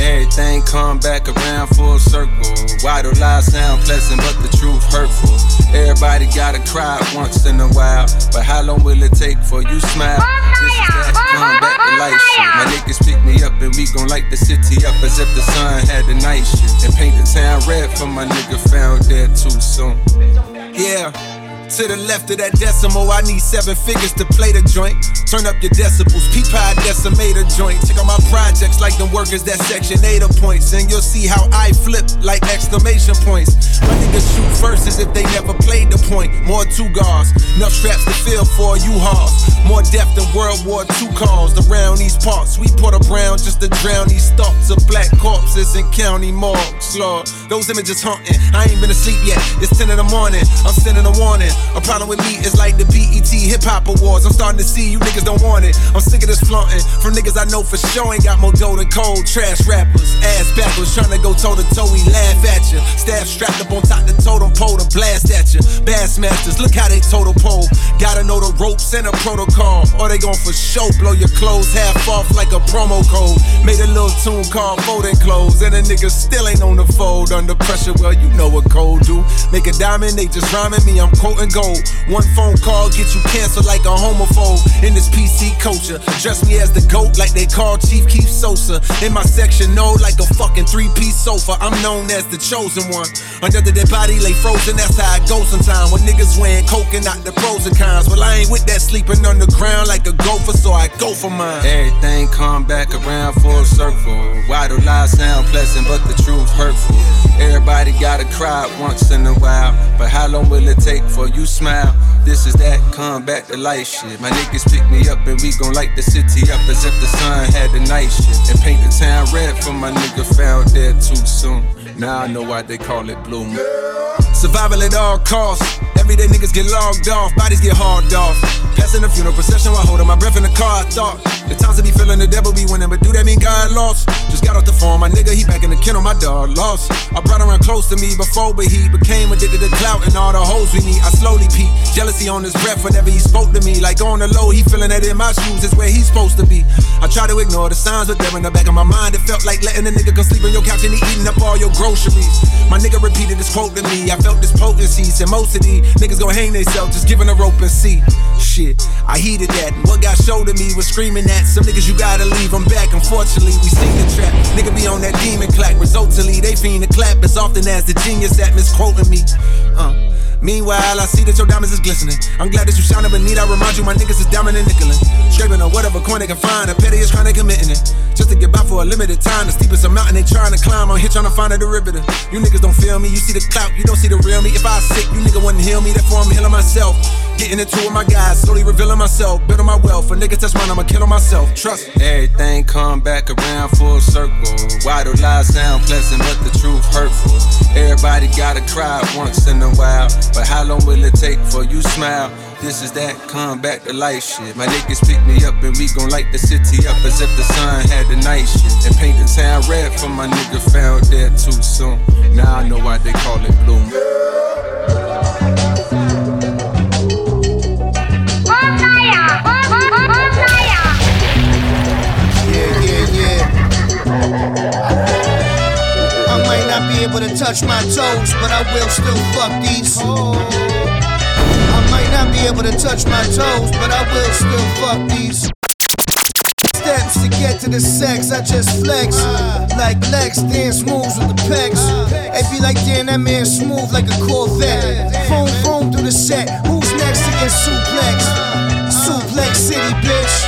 Everything come back around full circle. Why do lies sound pleasant but the truth hurtful? Everybody gotta cry once in a while, but how long will it take for you smile? This is that come back to life shit. My niggas pick me up and we gon' light the city up as if the sun had a night shift, and paint the town red for my nigga found dead too soon. Yeah. To the left of that decimal, I need 7 figures to play the joint. Turn up your decibels, peep how I decimate a joint. Check out my projects like the workers that section 8 points, and you'll see how I flip like exclamation points. My niggas shoot verses if they never played the point. More 2 guards, enough straps to fill for U-Hauls. More depth than World War II calls around these parts. We put a brown just to drown these thoughts of black corpses in county morgues, Lord. Those images haunting, I ain't been asleep yet. It's 10 in the morning, I'm sending a warning. A problem with me is like the BET Hip Hop Awards. I'm starting to see you niggas don't want it. I'm sick of this flaunting from niggas I know for sure ain't got more dough than cold trash rappers. Ass backwards trying to go toe to toe, we laugh at you. Staff strapped up on top the totem pole to blast at you. Bassmasters, look how they total pole. Gotta know the ropes and the protocol, or they gon' for sure blow your clothes half off like a promo code. Made a little tune called Folding Clothes, and the niggas still ain't on the fold under pressure. Well, you know what cold do. Make a diamond, they just rhyming me. I'm quoting gold. One phone call get you canceled like a homophobe in this PC culture. Dress me as the GOAT like they call Chief Keef Sosa. In my section, no, like a fucking 3-piece sofa. I'm known as the chosen one. Under the dead body lay frozen, that's how it goes sometime. When niggas wearing coke and not the pros and cons. Well, I ain't with that sleeping underground like a gopher, so I go for mine. Everything come back around full circle. Why do lies sound pleasant but the truth hurtful? Everybody gotta cry once in a while, but how long will it take for you smile? This is that come back to life shit. My niggas pick me up and we gon' light the city up as if the sun had the night shift, and paint the town red for my nigga found dead too soon. Now I know why they call it blue moon. Survival at all costs. Everyday niggas get logged off, bodies get hauled off. Passing the funeral procession while holding my breath in the car, I thought. The times I be feeling the devil be winning, but do that mean God lost? Just got off the phone, my nigga, he back in the kennel, my dog lost. I brought around close to me before, but he became addicted to clout and all the hoes we need. I slowly peep, jealousy on his breath whenever he spoke to me. Like on the low, he feeling that in my shoes is where he's supposed to be. I try to ignore the signs, but they're in the back of my mind. It felt like letting a nigga come sleep on your couch and he eating up all your groceries. My nigga repeated this quote to me, I felt this potency, said most of these niggas gon' hang themselves, just giving a rope and see. Shit, I heeded that, and what God showed to me was screaming at some niggas you gotta leave, I'm back, unfortunately we seen the trap. Nigga be on that demon clack, resultantly they fiend to clap as often as the genius that misquoting me. Meanwhile, I see that your diamonds is glistening. I'm glad that you shining, but need I remind you my niggas is diamond and nickelin'. Scraping on whatever coin they can find, the pettiest crime they committing it. Just to get by for a limited time, the steepest mountain they trying to climb. I'm here trying to find a derivative. You niggas don't feel me, you see the clout, you don't see the real me. If I was sick, you nigga wouldn't heal me, therefore I'm healing myself. Getting into it with my guys, slowly revealing myself, building my wealth. A nigga touch mine, I'ma kill on myself, trust me. Everything come back around full circle. Why do lies sound pleasant, but the truth hurtful? Everybody gotta cry once in a while, but how long will it take for you smile? This is that come back to life shit. My niggas pick me up and we gon' light the city up as if the sun had the night shift, and paint the town red for my nigga found dead too soon. Now I know why they call it blue moon. Yeah. I might not be able to touch my toes, but I will still fuck these hoes. I might not be able to touch my toes, but I will still fuck these. steps to get to the sex. I just flex like Lex, dance moves with the pecs. It be like damn, that man smooth like a Corvette. Boom, boom through the set. Who's next to get suplex? Suplex City, bitch.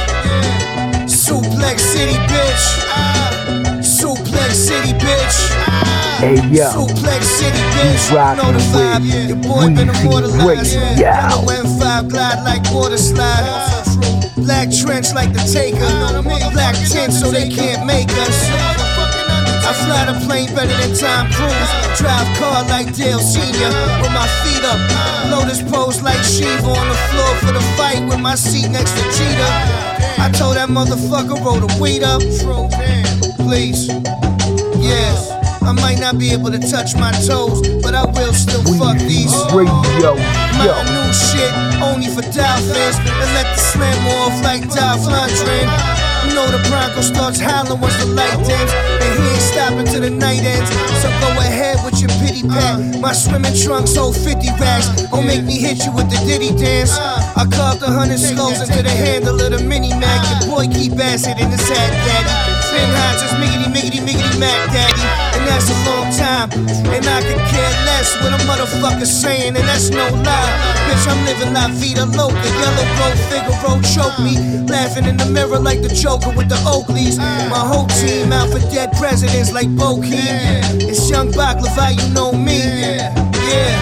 Suplex City, bitch. Suplex City, bitch. Hey, yo. Suplex City, bitch. You know the vibe. Yeah. Your boy been immortalized. Yeah. M5 glide like water slide. Black trench like the taker. Black tint so they can't make us. I fly the plane better than Tom Cruise. Drive car like Dale Sr. with my feet up. Lotus pose like Shiva on the floor for the fight with my seat next to Cheetah. I told that motherfucker roll the weed up. Please. Yes, I might not be able to touch my toes, but I will still fuck these. Radio, yo. My new shit, only for dial fans. And let the slam off like dial flandrin. You know the Bronco starts howling once the light dims, and he ain't stopping till the night ends. So go ahead with your pity pack. My swimming trunks hold 50 racks. Don't make me hit you with the ditty dance. I carved 100 skulls into the handle of the mini Mac. Your boy keep acid in his hat, daddy. Been high since miggity, miggity, miggity, Mac Daddy. And that's a long time. And I could care less what a motherfucker's saying, and that's no lie. Bitch, I'm living La Vida Loca. Yellow road, Figaro choke me. Laughing in the mirror like the Joker with the Oakleys. My whole team out for dead presidents like Bokeem. It's Young Baklava, you know me. Yeah.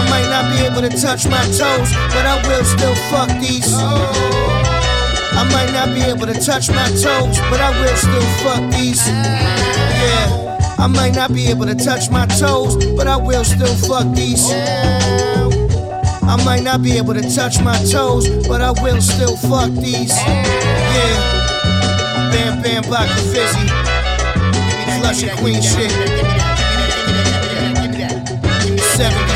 I might not be able to touch my toes, but I will still fuck these. I might not be able to touch my toes, but I will still fuck these. Yeah, I might not be able to touch my toes, but I will still fuck these. I might not be able to touch my toes, but I will still fuck these. Yeah, bam bam block the fizzy, flush and queen shit. 70.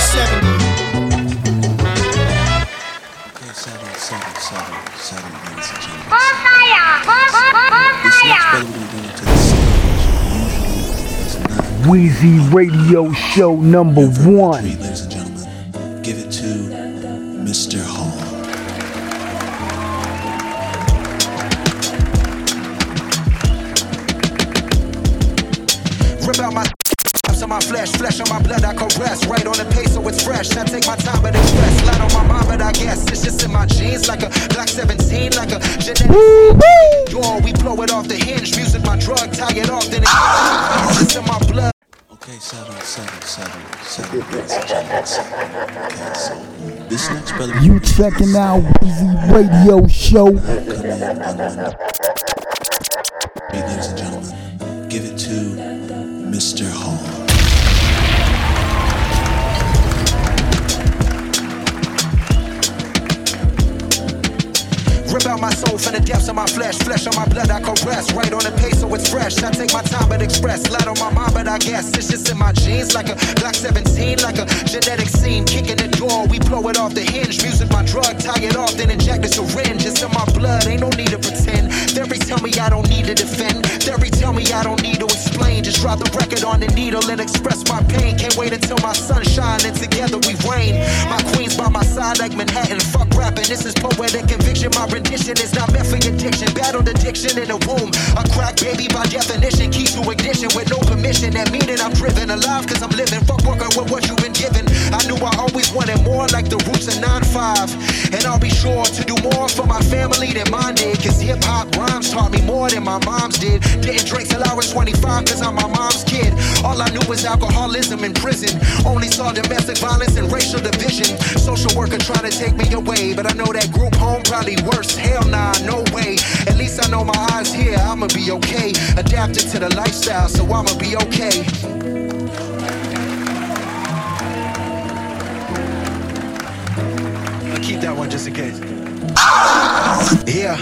Weezy Radio Show number one. Ladies and gentlemen, give it to Mr. Hall. Rip out my on my flesh on my blood I caress. Right on the pace so it's fresh. I take my time and express. Light on my mind but I guess it's just in my jeans. Like a Black 17, like a genetic door. We blow it off the hinge. Music my drug, tie it off. Then it's in my blood. Okay, settle. This next brother. You checking out Weezy Radio Show. Hey, ladies and gentlemen, give it to Mr. Hall. Rip out my soul from the depths of my flesh on my blood I caress. Right on the pace so it's fresh. I take my time and express. Light on my mind but I guess it's just in my jeans. Like a Black 17, like a genetic scene. Kicking the door, we blow it off the hinge. Music my drug, tie it off, then inject a syringe. It's in my blood, ain't no need to pretend. Theory tell me I don't need to defend. Theory tell me I don't need to explain. Just drop the record on the needle and express my pain. Can't wait until my sun shine and together we reign. My queen's by my side like Manhattan. Fuck rapping, this is poetic conviction. My condition is not meant for addiction. Battled addiction in the womb. A crack baby by definition. Key to ignition with no permission. That meaning I'm driven alive cause I'm living. Fuck working with what you've been given. I knew I always wanted more like the roots of 9-5. And I'll be sure to do more for my family than mine did. Cause hip hop rhymes taught me more than my mom's did. Didn't drink till I was 25 cause I'm my mom's kid. All I knew was alcoholism in prison. Only saw domestic violence and racial division. Social worker trying to take me away. But I know that group home probably worse. Hell nah, no way. At least I know my eyes here. I'ma be okay. Adapted to the lifestyle, so I'ma be okay. I'll keep that one just in case. Yeah.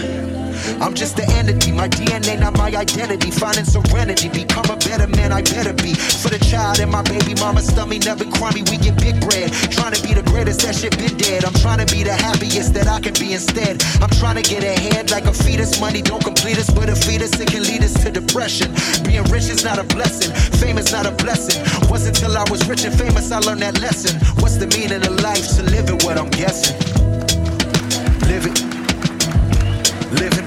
I'm just the entity, my DNA, not my identity. Finding serenity, become a better man, I better be. For the child and my baby mama stomach, never crummy, we get big bread. Trying to be the greatest, that shit been dead. I'm trying to be the happiest that I can be instead. I'm trying to get ahead like a fetus. Money don't complete us, but a fetus, it can lead us to depression. Being rich is not a blessing, fame is not a blessing. Wasn't till I was rich and famous I learned that lesson. What's the meaning of life? To live it, what I'm guessing. Live it. Living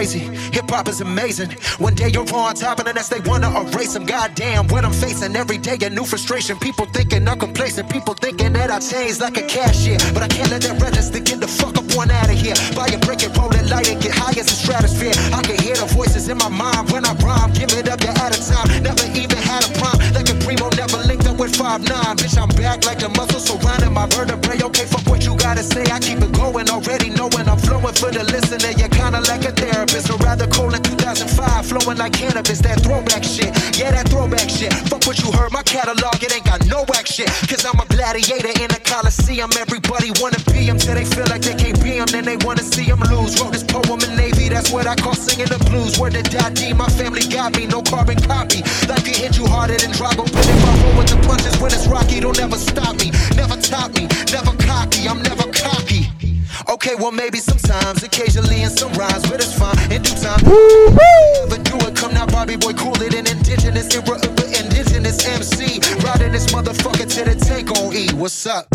crazy. Hip-hop is amazing. One day you're on top and the next they wanna erase them. Goddamn, what I'm facing every day, a new frustration. People thinking I'm complacent. People thinking that I changed like a cashier. But I can't let that register. Get the fuck up one out of here. Buy a break it, roll it, light it, get high as the stratosphere. I can hear the voices in my mind when I rhyme. Give it up, you're out of time. Never even had a prime. Like a primo, never linked up with 5'9". Bitch, I'm back like the muscle surrounding my vertebrae. Okay, fuck what you gotta say. I keep it going already, knowing I'm flowing for the listener. You're kinda like a therapist, or rather cold in 2005. Flowing like cannabis, that throwback shit. Yeah, that throwback shit. Fuck what you heard, my catalog, it ain't got no whack shit. Cause I'm a gladiator in a coliseum. Everybody wanna be him till they feel like they can't be him, then they wanna see him lose. Wrote this poem in Navy, that's what I call singing the blues. Word to Daddy, my family got me, no carbon copy. Life can hit you harder than Draco, but if I roll with the punches when it's rocky, don't ever stop me, never top me, never cocky, I'm never cocky. Okay, well maybe sometimes, occasionally in some rhymes, but it's fine, in due time. Never do it, come now Bobby boy, cool it, an indigenous era, indigenous MC, riding this motherfucker to the tank on E, what's up?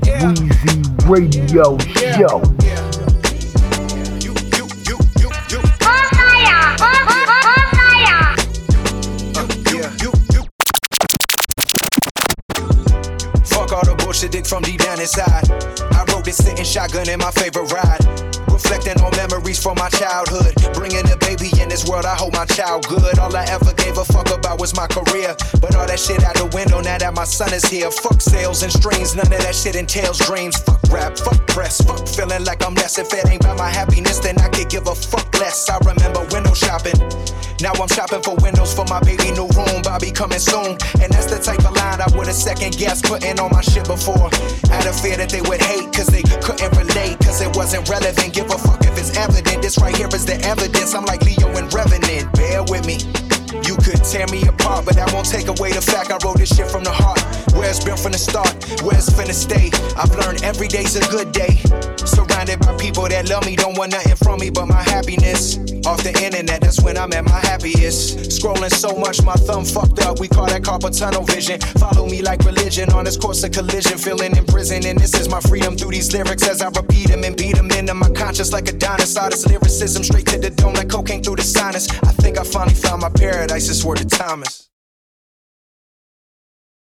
Weezy Radio Show. Fuck all the bullshit dick from deep down inside. I wrote this sitting shotgun in my favorite ride. Reflecting on memories from my childhood. Bringing a baby in this world, I hope my child good. All I ever gave a fuck about was my career. But all that shit out the window now that my son is here. Fuck sales and streams, none of that shit entails dreams. Fuck rap, fuck press, fuck feeling like I'm less. If it ain't by my happiness, then I could give a fuck less. I remember window shopping. Now I'm shopping for windows for my baby new room. Bobby coming soon. And that's the type of line I would've second guessed putting on my shit before. Out of fear that they would hate, cause they couldn't relate, cause it wasn't relevant. Give a fuck if it's evident. This right here is the evidence. I'm like Leo and Revenant. Bear with me. You could tear me apart, but I won't take away the fact I wrote this shit from the heart. Where it's been from the start, where it's finna stay. I've learned every day's a good day. Surrounded by people that love me, don't want nothing from me but my happiness. Off the internet, that's when I'm at my happiest. Scrolling so much, my thumb fucked up. We call that carpal tunnel vision. Follow me like religion on this course of collision. Feeling in prison, and this is my freedom through these lyrics as I repeat them and beat them into my conscience like a dinosaur. This lyricism straight to the dome like cocaine through the sinus. I think I finally found my paradise. It's where the time is.